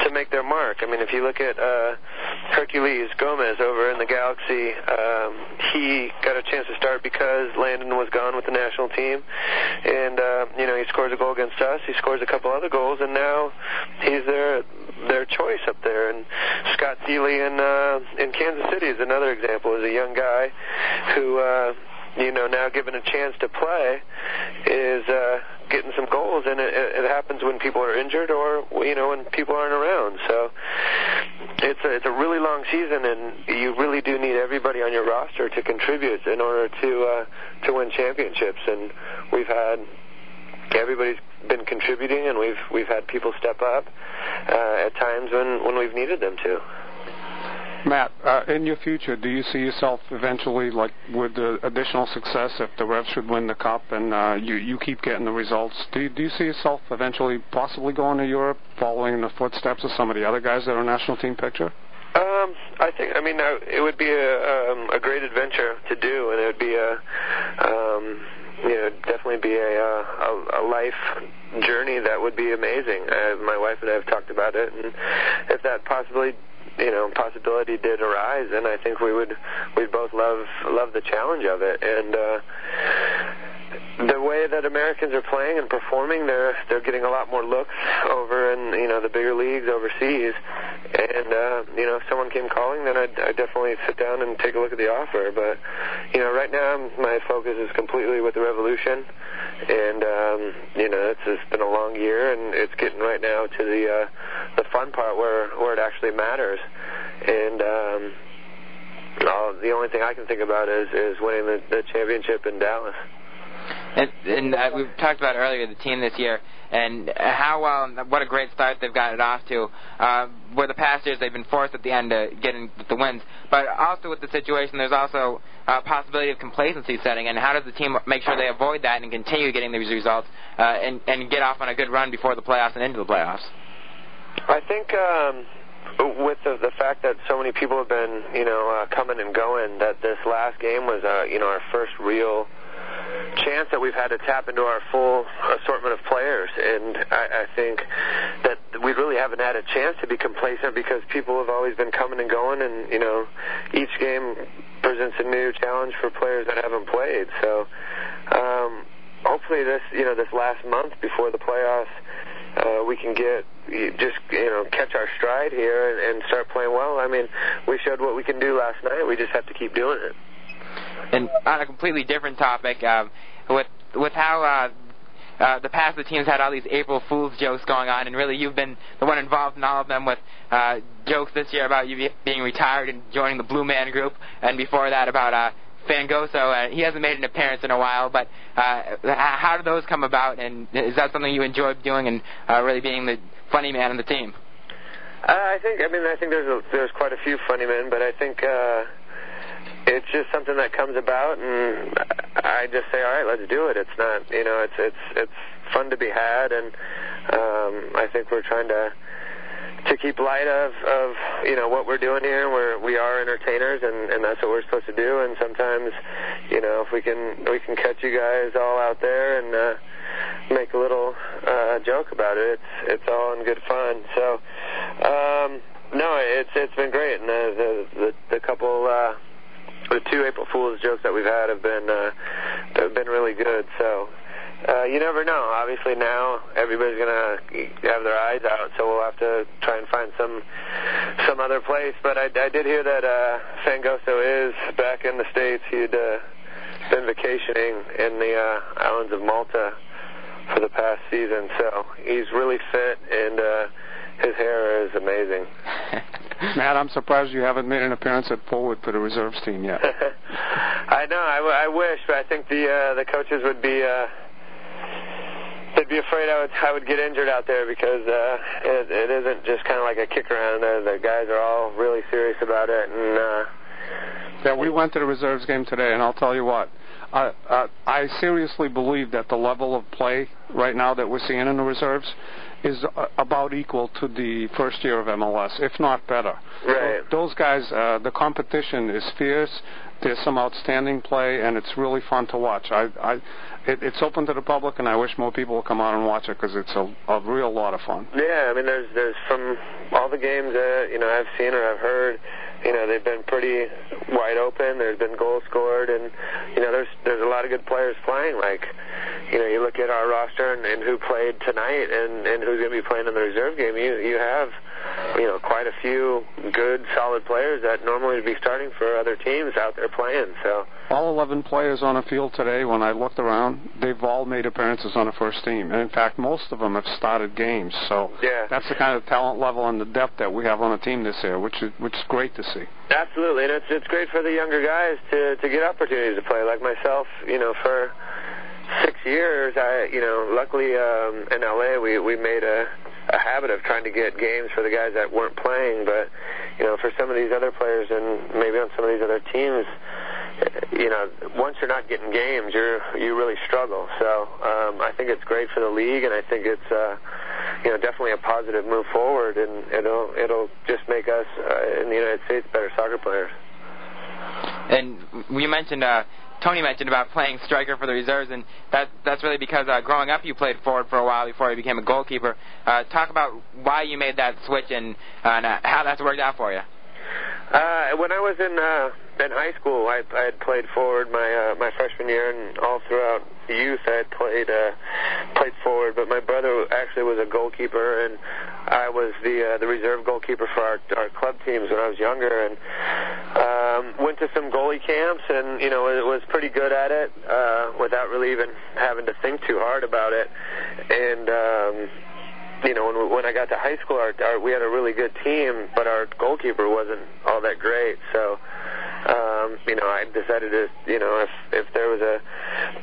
to make their mark. I mean, if you look at uh, Hercules Gomez over in the Galaxy, um, he got a chance to start because Landon was gone with the national team, and uh, you know, he scores a goal against us, he scores a couple other goals, and now he's there. Their choice up there, and Scott Thiele in uh, in Kansas City is another example. Is a young guy who uh, you know, now given a chance to play, is uh, getting some goals, and it, it happens when people are injured or you know when people aren't around. So it's a, it's a really long season, and you really do need everybody on your roster to contribute in order to uh, to win championships. And we've had everybody's been contributing, and we've we've had people step up uh, at times when, when we've needed them to. Matt, uh, in your future, do you see yourself eventually, like, with the additional success if the Revs should win the Cup and uh, you you keep getting the results, do you, do you see yourself eventually possibly going to Europe, following in the footsteps of some of the other guys that are national team picture? Um, I think, I mean, I, it would be a, um, a great adventure to do, and it would be a... Um, You know, definitely be a, uh, a a life journey that would be amazing. I, my wife and I have talked about it, and if that possibly, you know, possibility did arise, then I think we would we'd both love love the challenge of it. And uh, the way that Americans are playing and performing, they're they're getting a lot more looks over in you know the bigger leagues overseas. And, uh, you know, if someone came calling, then I'd, I'd definitely sit down and take a look at the offer. But, you know, right now my focus is completely with the Revolution. And, um, you know, it's, it's been a long year, and it's getting right now to the uh, the fun part where, where it actually matters. And um, all, the only thing I can think about is, is winning the, the championship in Dallas. And, and uh, we've talked about earlier the team this year. and how um, what a great start they've gotten it off to. Uh, where the past years they've been forced at the end to get in with the wins. But also with the situation, there's also a possibility of complacency setting, and how does the team make sure they avoid that and continue getting these results uh, and, and get off on a good run before the playoffs and into the playoffs? I think um, with the, the fact that so many people have been, you know, uh, coming and going, that this last game was, uh, you know, our first real chance that we've had to tap into our full assortment of players, and I, I think that we really haven't had a chance to be complacent because people have always been coming and going, and you know, each game presents a new challenge for players that haven't played. So um, hopefully, this you know this last month before the playoffs, uh, we can get just you know catch our stride here and, and start playing well. I mean, we showed what we can do last night. We just have to keep doing it. And on a completely different topic, um, with with how uh, uh, the past the team's had all these April Fool's jokes going on, and really you've been the one involved in all of them with uh, jokes this year about you being retired and joining the Blue Man Group, and before that about uh, Fangoso. Uh, he hasn't made an appearance in a while, but uh, how do those come about, and is that something you enjoy doing and uh, really being the funny man on the team? Uh, I think, I mean, I think there's, a, there's quite a few funny men, but I think... Uh It's just something that comes about, and I just say, all right, let's do it. It's not, you know, it's it's it's fun to be had, and um, I think we're trying to to keep light of, of you know what we're doing here. We're we are entertainers, and, and that's what we're supposed to do. And sometimes, you know, if we can we can catch you guys all out there and uh, make a little uh, joke about it, it's it's all in good fun. So, um, no, it's it's been great, and the the, the, the couple. Uh, The two April Fool's jokes that we've had have been uh, have been really good. So uh, you never know. Obviously now everybody's gonna have their eyes out, so we'll have to try and find some some other place. But I, I did hear that uh, Fangoso is back in the States. He'd uh, been vacationing in the uh, islands of Malta for the past season, so he's really fit, and uh, his hair is amazing. Matt, I'm surprised you haven't made an appearance at forward for the reserves team yet. I know. I, w- I wish, but I think the uh, the coaches would be uh, they'd be afraid I would I would get injured out there because uh, it, it isn't just kind of like a kick around. The, the guys are all really serious about it. And uh, yeah, we went to the reserves game today, and I'll tell you what. Uh, uh, I seriously believe that the level of play right now that we're seeing in the reserves is uh, about equal to the first year of M L S, if not better. Right. So those guys, uh, the competition is fierce. There's some outstanding play, and it's really fun to watch. I, I, it, it's open to the public, and I wish more people would come out and watch it because it's a, a real lot of fun. Yeah, I mean, there's there's from all the games that you know I've seen or I've heard, you know, they've been pretty wide open. There's been goals scored, and you know, there's there's a lot of good players playing. Like, you know, you look at our roster and, and who played tonight, and, and who's going to be playing in the reserve game. You you have, you know, quite a few good, solid players that normally would be starting for other teams out there playing. So all eleven players on the field today, when I looked around, they've all made appearances on the first team. And in fact, most of them have started games. So yeah. That's the kind of talent level and the depth that we have on the team this year, which is which is great to see. Absolutely, and it's it's great for the younger guys to, to get opportunities to play. Like myself, you know, for six years, I you know, luckily um, in L A we we made a. a habit of trying to get games for the guys that weren't playing, but you know, for some of these other players and maybe on some of these other teams, you know, once you're not getting games, you're you really struggle. So um, I think it's great for the league, and I think it's uh, you know definitely a positive move forward, and it'll it'll just make us uh, in the United States better soccer players. And we mentioned. Uh Tony mentioned about playing striker for the reserves, and that, that's really because uh, growing up you played forward for a while before you became a goalkeeper. Uh, talk about why you made that switch and, uh, and uh, how that's worked out for you. Uh, when I was in uh, in high school, I, I had played forward my uh, my freshman year, and all throughout youth I had played uh, played forward. But my brother actually was a goalkeeper, and I was the uh, the reserve goalkeeper for our our club teams when I was younger. And um, went to some goalie camps, and you know was pretty good at it uh, without really even having to think too hard about it. And um, You know, when, we, when I got to high school, our, our, we had a really good team, but our goalkeeper wasn't all that great. So, um, um, you know, I decided to, you know, if if there was a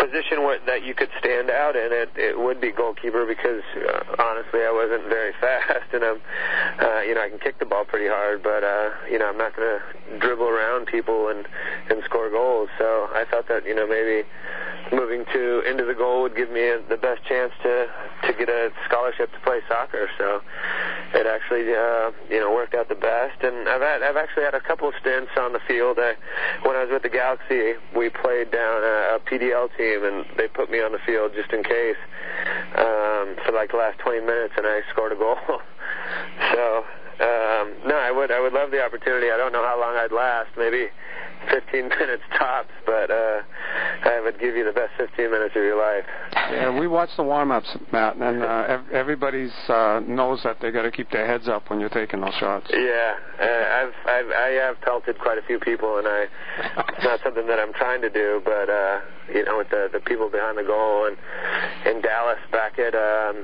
position where, that you could stand out in, it it would be goalkeeper because uh, honestly, I wasn't very fast, and I'm, uh, you know, I can kick the ball pretty hard, but uh, you know, I'm not going to dribble around people and and score goals. So I thought that, you know, maybe moving to into the goal would give me a, the best chance to to get a scholarship to play soccer. So it actually, uh, you know, worked out the best. And I've had, I've actually had a couple of stints on the field. I, when I was with the Galaxy, we played down a, a P D L team, and they put me on the field just in case um, for like the last twenty minutes, and I scored a goal. So um, no, I would, I would love the opportunity. I don't know how long I'd last. Maybe fifteen minutes tops, but uh, I would give you the best fifteen minutes of your life. Yeah, we watch the warm-ups, Matt, and uh, ev- everybody's uh, knows that they got to keep their heads up when you're taking those shots. Yeah, uh, I've, I've I have pelted quite a few people, and I it's not something that I'm trying to do, but uh, you know, with the the people behind the goal, and in Dallas back at um,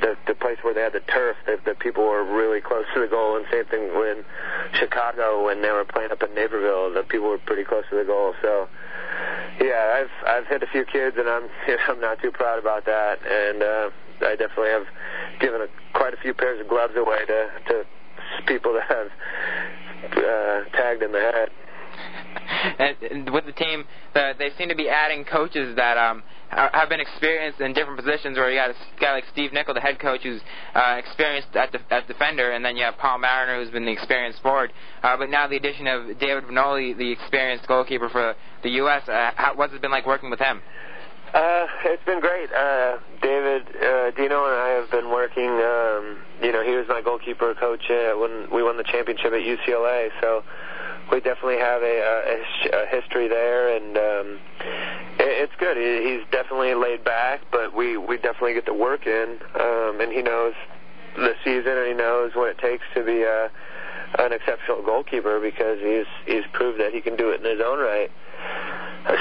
the the place where they had the turf, the, the people were really close to the goal, and same thing in Chicago when they were playing up in Naperville, the people were pretty close to the goal. So yeah, I've I've hit a few kids, and I'm you know, I'm not too proud about that, and uh, I definitely have given a, quite a few pairs of gloves away to to people that have uh, tagged in the head. And with the team, uh, they seem to be adding coaches that um have been experienced in different positions. Where you got a guy like Steve Nicol, the head coach, who's uh, experienced at the at defender, and then you have Paul Mariner, who's been the experienced forward. Uh, but now the addition of David Vignoli, the experienced goalkeeper for the U S Uh, how, what's it been like working with him? Uh, it's been great. Uh, David uh, Dino and I have been working. Um, you know, he was my goalkeeper coach uh, when we won the championship at U C L A. So we definitely have a, a, a history there, and um, it, it's good. He, he's definitely laid back, but we, we definitely get the work in, um, and he knows the season, and he knows what it takes to be a, an exceptional goalkeeper because he's he's proved that he can do it in his own right.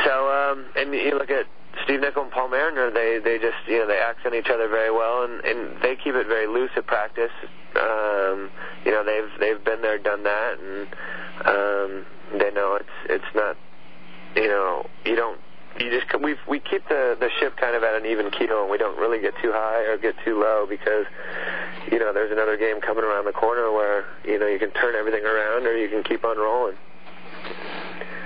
So, um, and you look at Steve Nicol and Paul Mariner, they, they just, you know, they accent each other very well, and, and they keep it very loose at practice. Um, you know, they've they've been there, done that, and um, they know it's it's not, you know, you don't, you just, we we keep the, the ship kind of at an even keel, and we don't really get too high or get too low because, you know, there's another game coming around the corner where, you know, you can turn everything around or you can keep on rolling.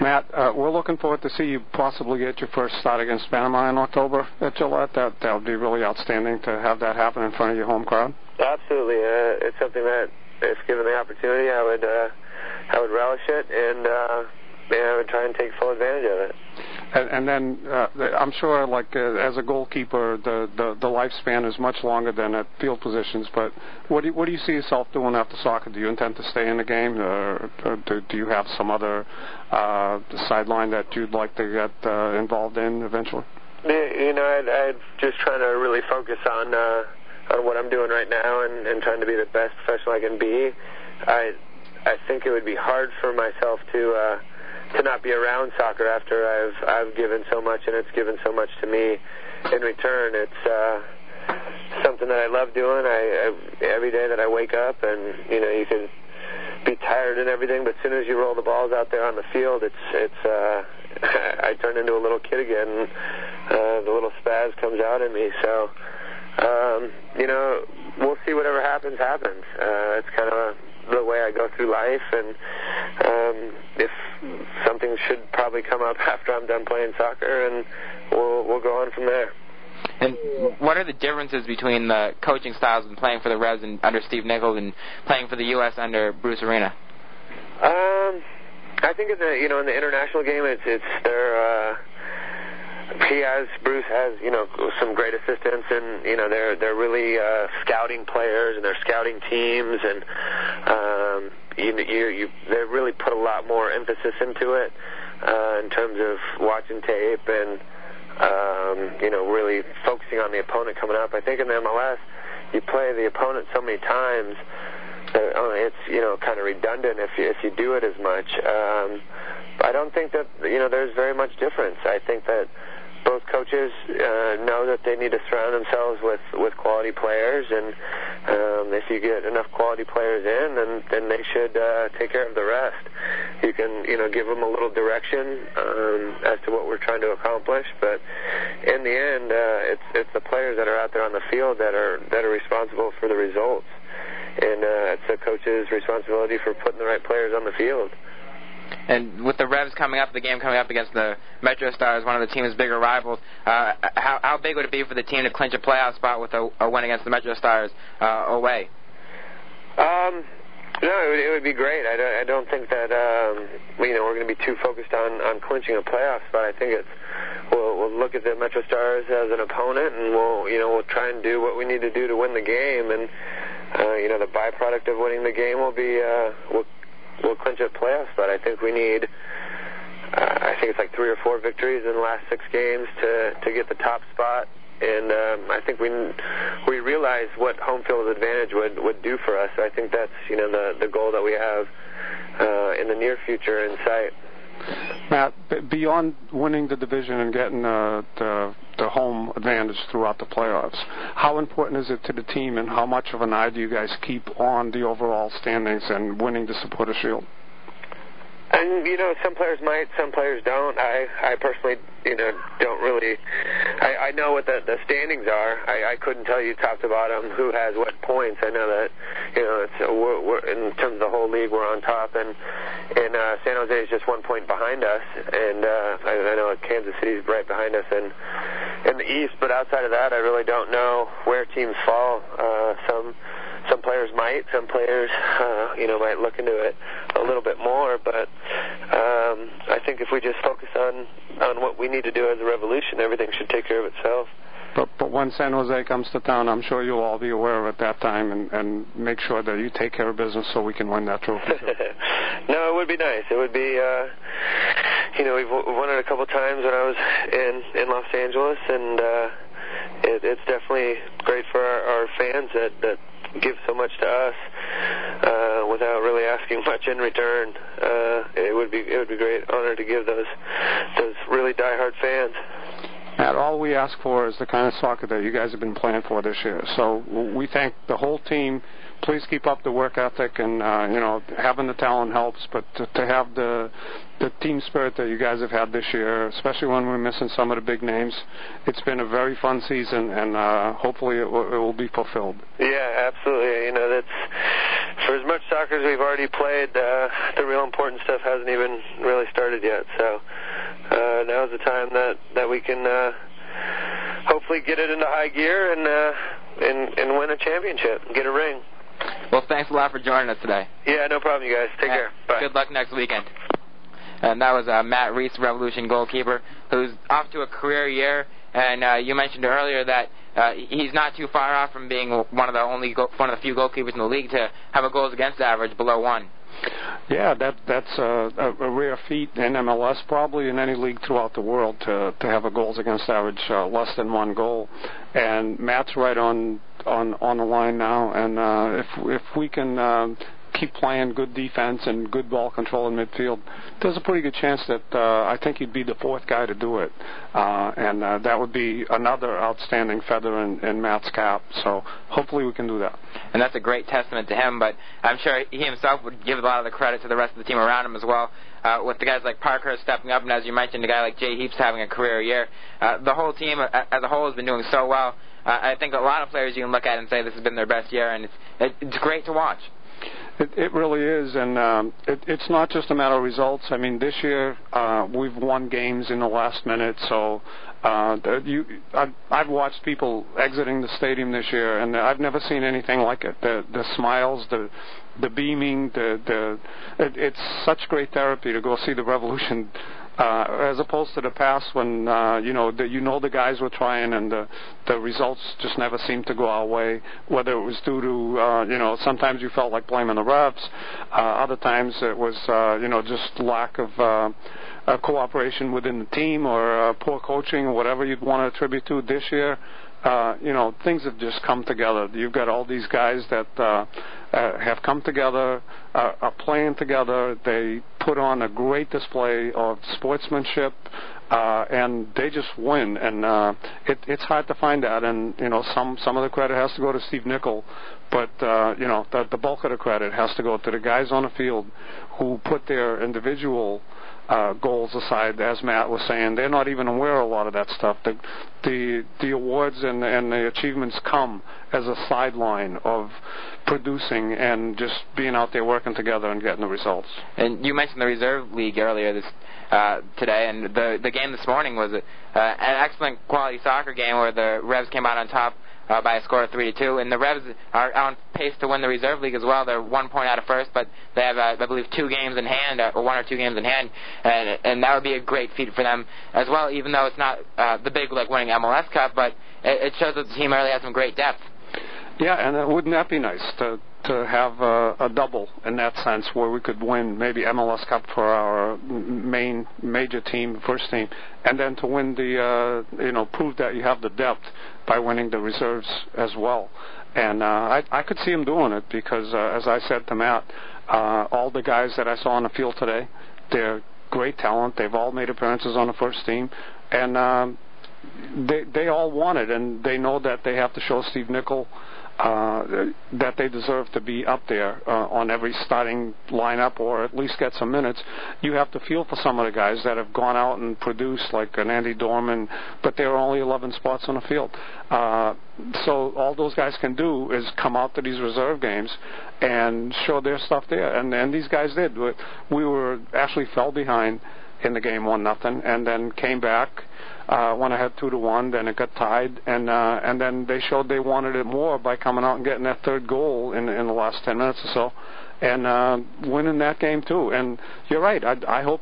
Matt, uh, we're looking forward to see you possibly get your first start against Panama in October at Gillette. That that would be really outstanding to have that happen in front of your home crowd. Absolutely, uh, it's something that, if given the opportunity, I would uh, I would relish it, and uh, yeah, I would try and take full advantage of it. And, and then uh, I'm sure, like uh, as a goalkeeper, the, the the lifespan is much longer than at field positions. But what do you, what do you see yourself doing after soccer? Do you intend to stay in the game, or, or do, do you have some other uh, sideline that you'd like to get uh, involved in eventually? You know, I'd, I'd just trying to really focus on. Uh, on what I'm doing right now and, and trying to be the best professional I can be. I I think it would be hard for myself to uh, to not be around soccer after I've I've given so much and it's given so much to me in return. It's uh, something that I love doing. I, I every day that I wake up, and you know, you can be tired and everything, but as soon as you roll the balls out there on the field, it's it's uh, I turn into a little kid again. And, uh, the little spaz comes out in me. So. Um, you know, we'll see. Whatever happens, happens. Uh, it's kind of the way I go through life, and um, if something should probably come up after I'm done playing soccer, and we'll we'll go on from there. And what are the differences between the coaching styles and playing for the Revs and under Steve Nicol and playing for the U S under Bruce Arena? Um, I think in the you know in the international game, it's it's their. Uh, He has, Bruce has, you know, some great assistants, and, you know, they're they're really uh, scouting players, and they're scouting teams, and um, you, you, you, they really put a lot more emphasis into it uh, in terms of watching tape and, um, you know, really focusing on the opponent coming up. I think in the M L S, you play the opponent so many times that it's, you know, kind of redundant if you, if you do it as much. Um, I don't think that, you know, there's very much difference. I think that both coaches uh, know that they need to surround themselves with, with quality players, and Um, if you get enough quality players in, then then they should uh, take care of the rest. You can, you know, give them a little direction um, as to what we're trying to accomplish, but in the end, uh, it's it's the players that are out there on the field that are that are responsible for the results, and uh, it's the coach's responsibility for putting the right players on the field. And with the Revs coming up, the game coming up against the Metro Stars, one of the team's bigger rivals, uh, how, how big would it be for the team to clinch a playoff spot with a, a win against the Metro Stars uh, away? Um, no, it would, it would be great. I don't, I don't think that um, you know we're going to be too focused on, on clinching a playoff spot. I think it's we'll, we'll look at the Metro Stars as an opponent, and we'll you know we'll try and do what we need to do to win the game. And uh, you know the byproduct of winning the game will be uh, we'll We'll clinch a playoff spot. I think we need, uh, I think it's like three or four victories in the last six games to, to get the top spot. And um, I think we we realize what home field advantage would, would do for us. So I think that's you know the, the goal that we have uh, in the near future in sight. Matt, b- beyond winning the division and getting uh, the the home advantage throughout the playoffs, how important is it to the team, and how much of an eye do you guys keep on the overall standings and winning the Supporters Shield? And, you know, some players might, some players don't. I, I personally, you know, don't really. I, I know what the, the standings are. I, I couldn't tell you top to bottom who has what points. I know that, you know, it's we're, we're, in terms of the whole league, we're on top. And, and uh, San Jose is just one point behind us. And uh, I, I know Kansas City is right behind us in, in the East. But outside of that, I really don't know where teams fall. Uh, some... Some players might, some players, uh, you know, might look into it a little bit more, but um, I think if we just focus on, on what we need to do as a Revolution, everything should take care of itself. But, but when San Jose comes to town, I'm sure you'll all be aware of it that time and, and make sure that you take care of business so we can win that trophy. No, it would be nice. It would be, uh, you know, we've won it a couple times when I was in, in Los Angeles, and uh, it, it's definitely great for our, our fans that, that give so much to us uh, without really asking much in return. Uh, it would be it would be a great honor to give those those really diehard fans. Matt, all we ask for is the kind of soccer that you guys have been playing for this year. So we thank the whole team. Please keep up the work ethic, and uh, you know having the talent helps, but to, to have the the team spirit that you guys have had this year, especially when we're missing some of the big names, it's been a very fun season, and uh, hopefully it, w- it will be fulfilled. Yeah, absolutely. You know, that's for as much soccer as we've already played, uh, the real important stuff hasn't even really started yet. So uh, now's the time that that we can uh, hopefully get it into high gear and uh, and and win a championship, and get a ring. Well, thanks a lot for joining us today. Yeah, no problem, you guys. Take and care. Bye. Good luck next weekend. And that was uh, Matt Reese, Revolution goalkeeper, who's off to a career year. And uh, you mentioned earlier that uh, he's not too far off from being one of the only go- one of the few goalkeepers in the league to have a goals against average below one. Yeah, that that's a, a rare feat in M L S, probably in any league throughout the world, to to have a goals against average uh, less than one goal. And Matt's right on. On, on the line now, and uh, if if we can uh, keep playing good defense and good ball control in midfield, there's a pretty good chance that uh, I think he'd be the fourth guy to do it, uh, and uh, that would be another outstanding feather in, in Matt's cap. So hopefully we can do that. And that's a great testament to him, but I'm sure he himself would give a lot of the credit to the rest of the team around him as well, uh, with the guys like Parker stepping up, and as you mentioned, a guy like Jay Heaps having a career year. Uh, the whole team as a whole has been doing so well. Uh, I think a lot of players you can look at and say this has been their best year, and it's it, it's great to watch. It, it really is, and um, it, it's not just a matter of results. I mean, this year uh, we've won games in the last minute, so uh, you, I've, I've watched people exiting the stadium this year, and I've never seen anything like it. The, the smiles, the the beaming, the the it, it's such great therapy to go see the Revolution. Uh, as opposed to the past when, uh, you know, the, you know the guys were trying and the, the results just never seemed to go our way, whether it was due to, uh, you know, sometimes you felt like blaming the refs. Uh, other times it was, uh, you know, just lack of uh, uh, cooperation within the team or uh, poor coaching or whatever you'd want to attribute to this year, uh, you know, things have just come together. You've got all these guys that uh, uh, have come together, uh, are playing together. They put on a great display of sportsmanship. Uh, and they just win, and uh, it, it's hard to find out. And you know, some some of the credit has to go to Steve Nicol, but uh, you know, the, the bulk of the credit has to go to the guys on the field who put their individual uh, goals aside. As Matt was saying, they're not even aware of a lot of that stuff. The the, the awards and and the achievements come as a sideline of producing and just being out there working together and getting the results. And you mentioned the reserve league earlier this uh, today, and the the game this morning was a, uh, an excellent quality soccer game where the Revs came out on top uh, by a score of three to two. And the Revs are on pace to win the reserve league as well. They're one point out of first, but they have uh, I believe two games in hand, or one or two games in hand, and and that would be a great feat for them as well. Even though it's not uh, the big like winning M L S Cup, but it, it shows that the team really has some great depth. Yeah, and wouldn't that be nice to to have a, a double in that sense, where we could win maybe M L S Cup for our main major team, first team, and then to win the uh, you know prove that you have the depth by winning the reserves as well. And uh, I I could see him doing it because uh, as I said to Matt, uh, all the guys that I saw on the field today, they're great talent. They've all made appearances on the first team, and um, they they all want it, and they know that they have to show Steve Nicol Uh, that they deserve to be up there uh, on every starting lineup, or at least get some minutes. You have to feel for some of the guys that have gone out and produced, like an Andy Dorman, but there are only eleven spots on the field. Uh, so all those guys can do is come out to these reserve games and show their stuff there. And, and these guys did. We were actually fell behind in the game one nothing, and then came back. Uh, went ahead two to one, then it got tied, and uh, and then they showed they wanted it more by coming out and getting that third goal in in the last ten minutes or so, and uh, winning that game too. And you're right. I, I hope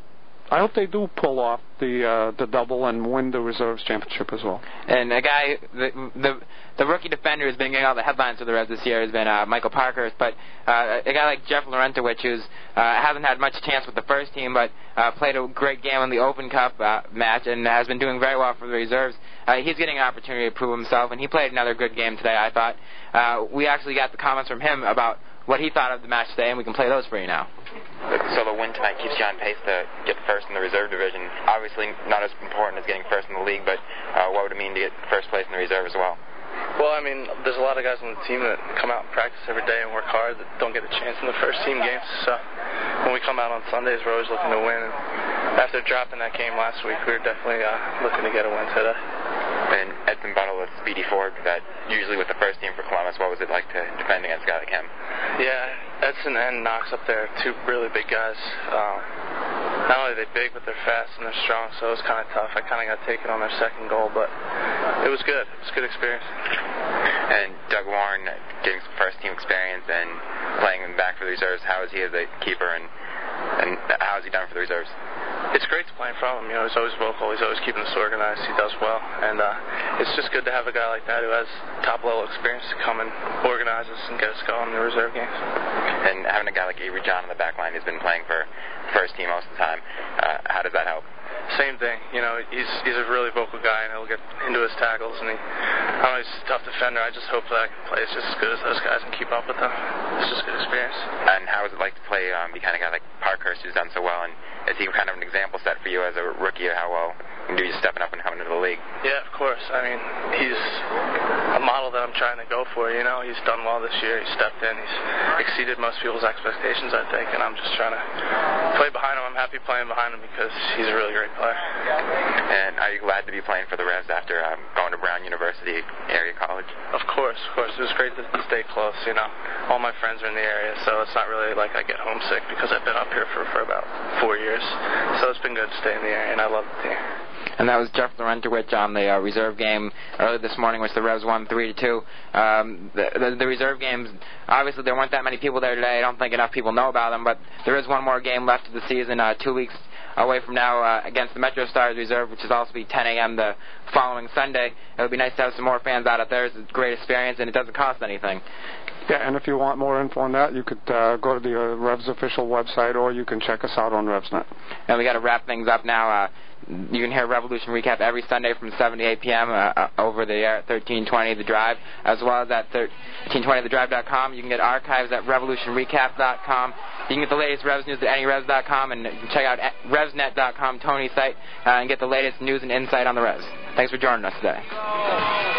I hope they do pull off the uh, the double and win the reserves championship as well. And a guy, the the, the rookie defender who's been getting all the headlines for the Revs this year has been uh, Michael Parker, but uh, a guy like Jeff Larentowicz, who's uh, hasn't had much chance with the first team, but uh, played a great game in the Open Cup uh, match and has been doing very well for the reserves. Uh, he's getting an opportunity to prove himself, and he played another good game today, I thought. Uh, we actually got the comments from him about what he thought of the match today, and we can play those for you now. So the win tonight keeps you on pace to get first in the reserve division. Obviously not as important as getting first in the league, but uh, what would it mean to get first place in the reserve as well? Well, I mean, there's a lot of guys on the team that come out and practice every day and work hard that don't get a chance in the first team games. So when we come out on Sundays, we're always looking to win. And after dropping that game last week, we were definitely uh, looking to get a win today. And Edson Buttle with Speedy Ford, that usually with the first team for Columbus, what was it like to defend against a guy like him? Yeah, Edson and Knox up there, two really big guys. Um, not only are they big, but they're fast and they're strong, so it was kind of tough. I kind of got taken on their second goal, but it was good. It was a good experience. And Doug Warren getting some first-team experience and playing him back for the reserves, how is he as a keeper, and, and how has he done for the reserves? It's great to play in front of him. You know, he's always vocal. He's always keeping us organized. He does well. And uh, it's just good to have a guy like that who has top-level experience to come and organize us and get us going in the reserve games. And having a guy like Avery John on the back line who's been playing for first team most of the time, uh, how does that help? Same thing. You know, he's he's a really vocal guy, and he'll get into his tackles. And he, I know he's a tough defender. I just hope that I can play as just as good as those guys and keep up with them. It's just a good experience. And how is it like to play um, the kind of guy like Parkhurst who's done so well, and is he kind of an example set for you as a rookie of how well you do you stepping up and coming into the league? Yeah, of course. I mean, he's a model that I'm trying to go for. You know, he's done well this year. He stepped in. He's exceeded most people's expectations, I think, and I'm just trying to play behind him. I'm happy playing behind him because he's a really great player. And are you glad to be playing for the Revs after um, going to Brown University area college? Of course, of course. It was great to stay close, you know. All my friends are in the area, so it's not really like I get homesick because I've been up here for, for about four years. So it's been good to stay in the area, and I love it here. And that was Jeff Larentowicz on the uh, reserve game earlier this morning, which the Revs won three to two. Um, the, the, the reserve games, obviously there weren't that many people there today. I don't think enough people know about them, but there is one more game left of the season, uh, two weeks away from now uh, against the Metro Stars Reserve, which is also be ten a.m. the following Sunday. It would be nice to have some more fans out there. It's a great experience, and it doesn't cost anything. Yeah, and if you want more info on that, you could uh, go to the uh, Revs official website, or you can check us out on RevsNet. And we got to wrap things up now. Uh, you can hear Revolution Recap every Sunday from seven to eight p.m. Uh, over the air at thirteen twenty The Drive, as well as at thirteen twenty the drive dot com. You can get archives at revolution recap dot com. You can get the latest Revs news at any revs dot com, and you can check out revs net dot com, Tony's site, uh, and get the latest news and insight on the Revs. Thanks for joining us today.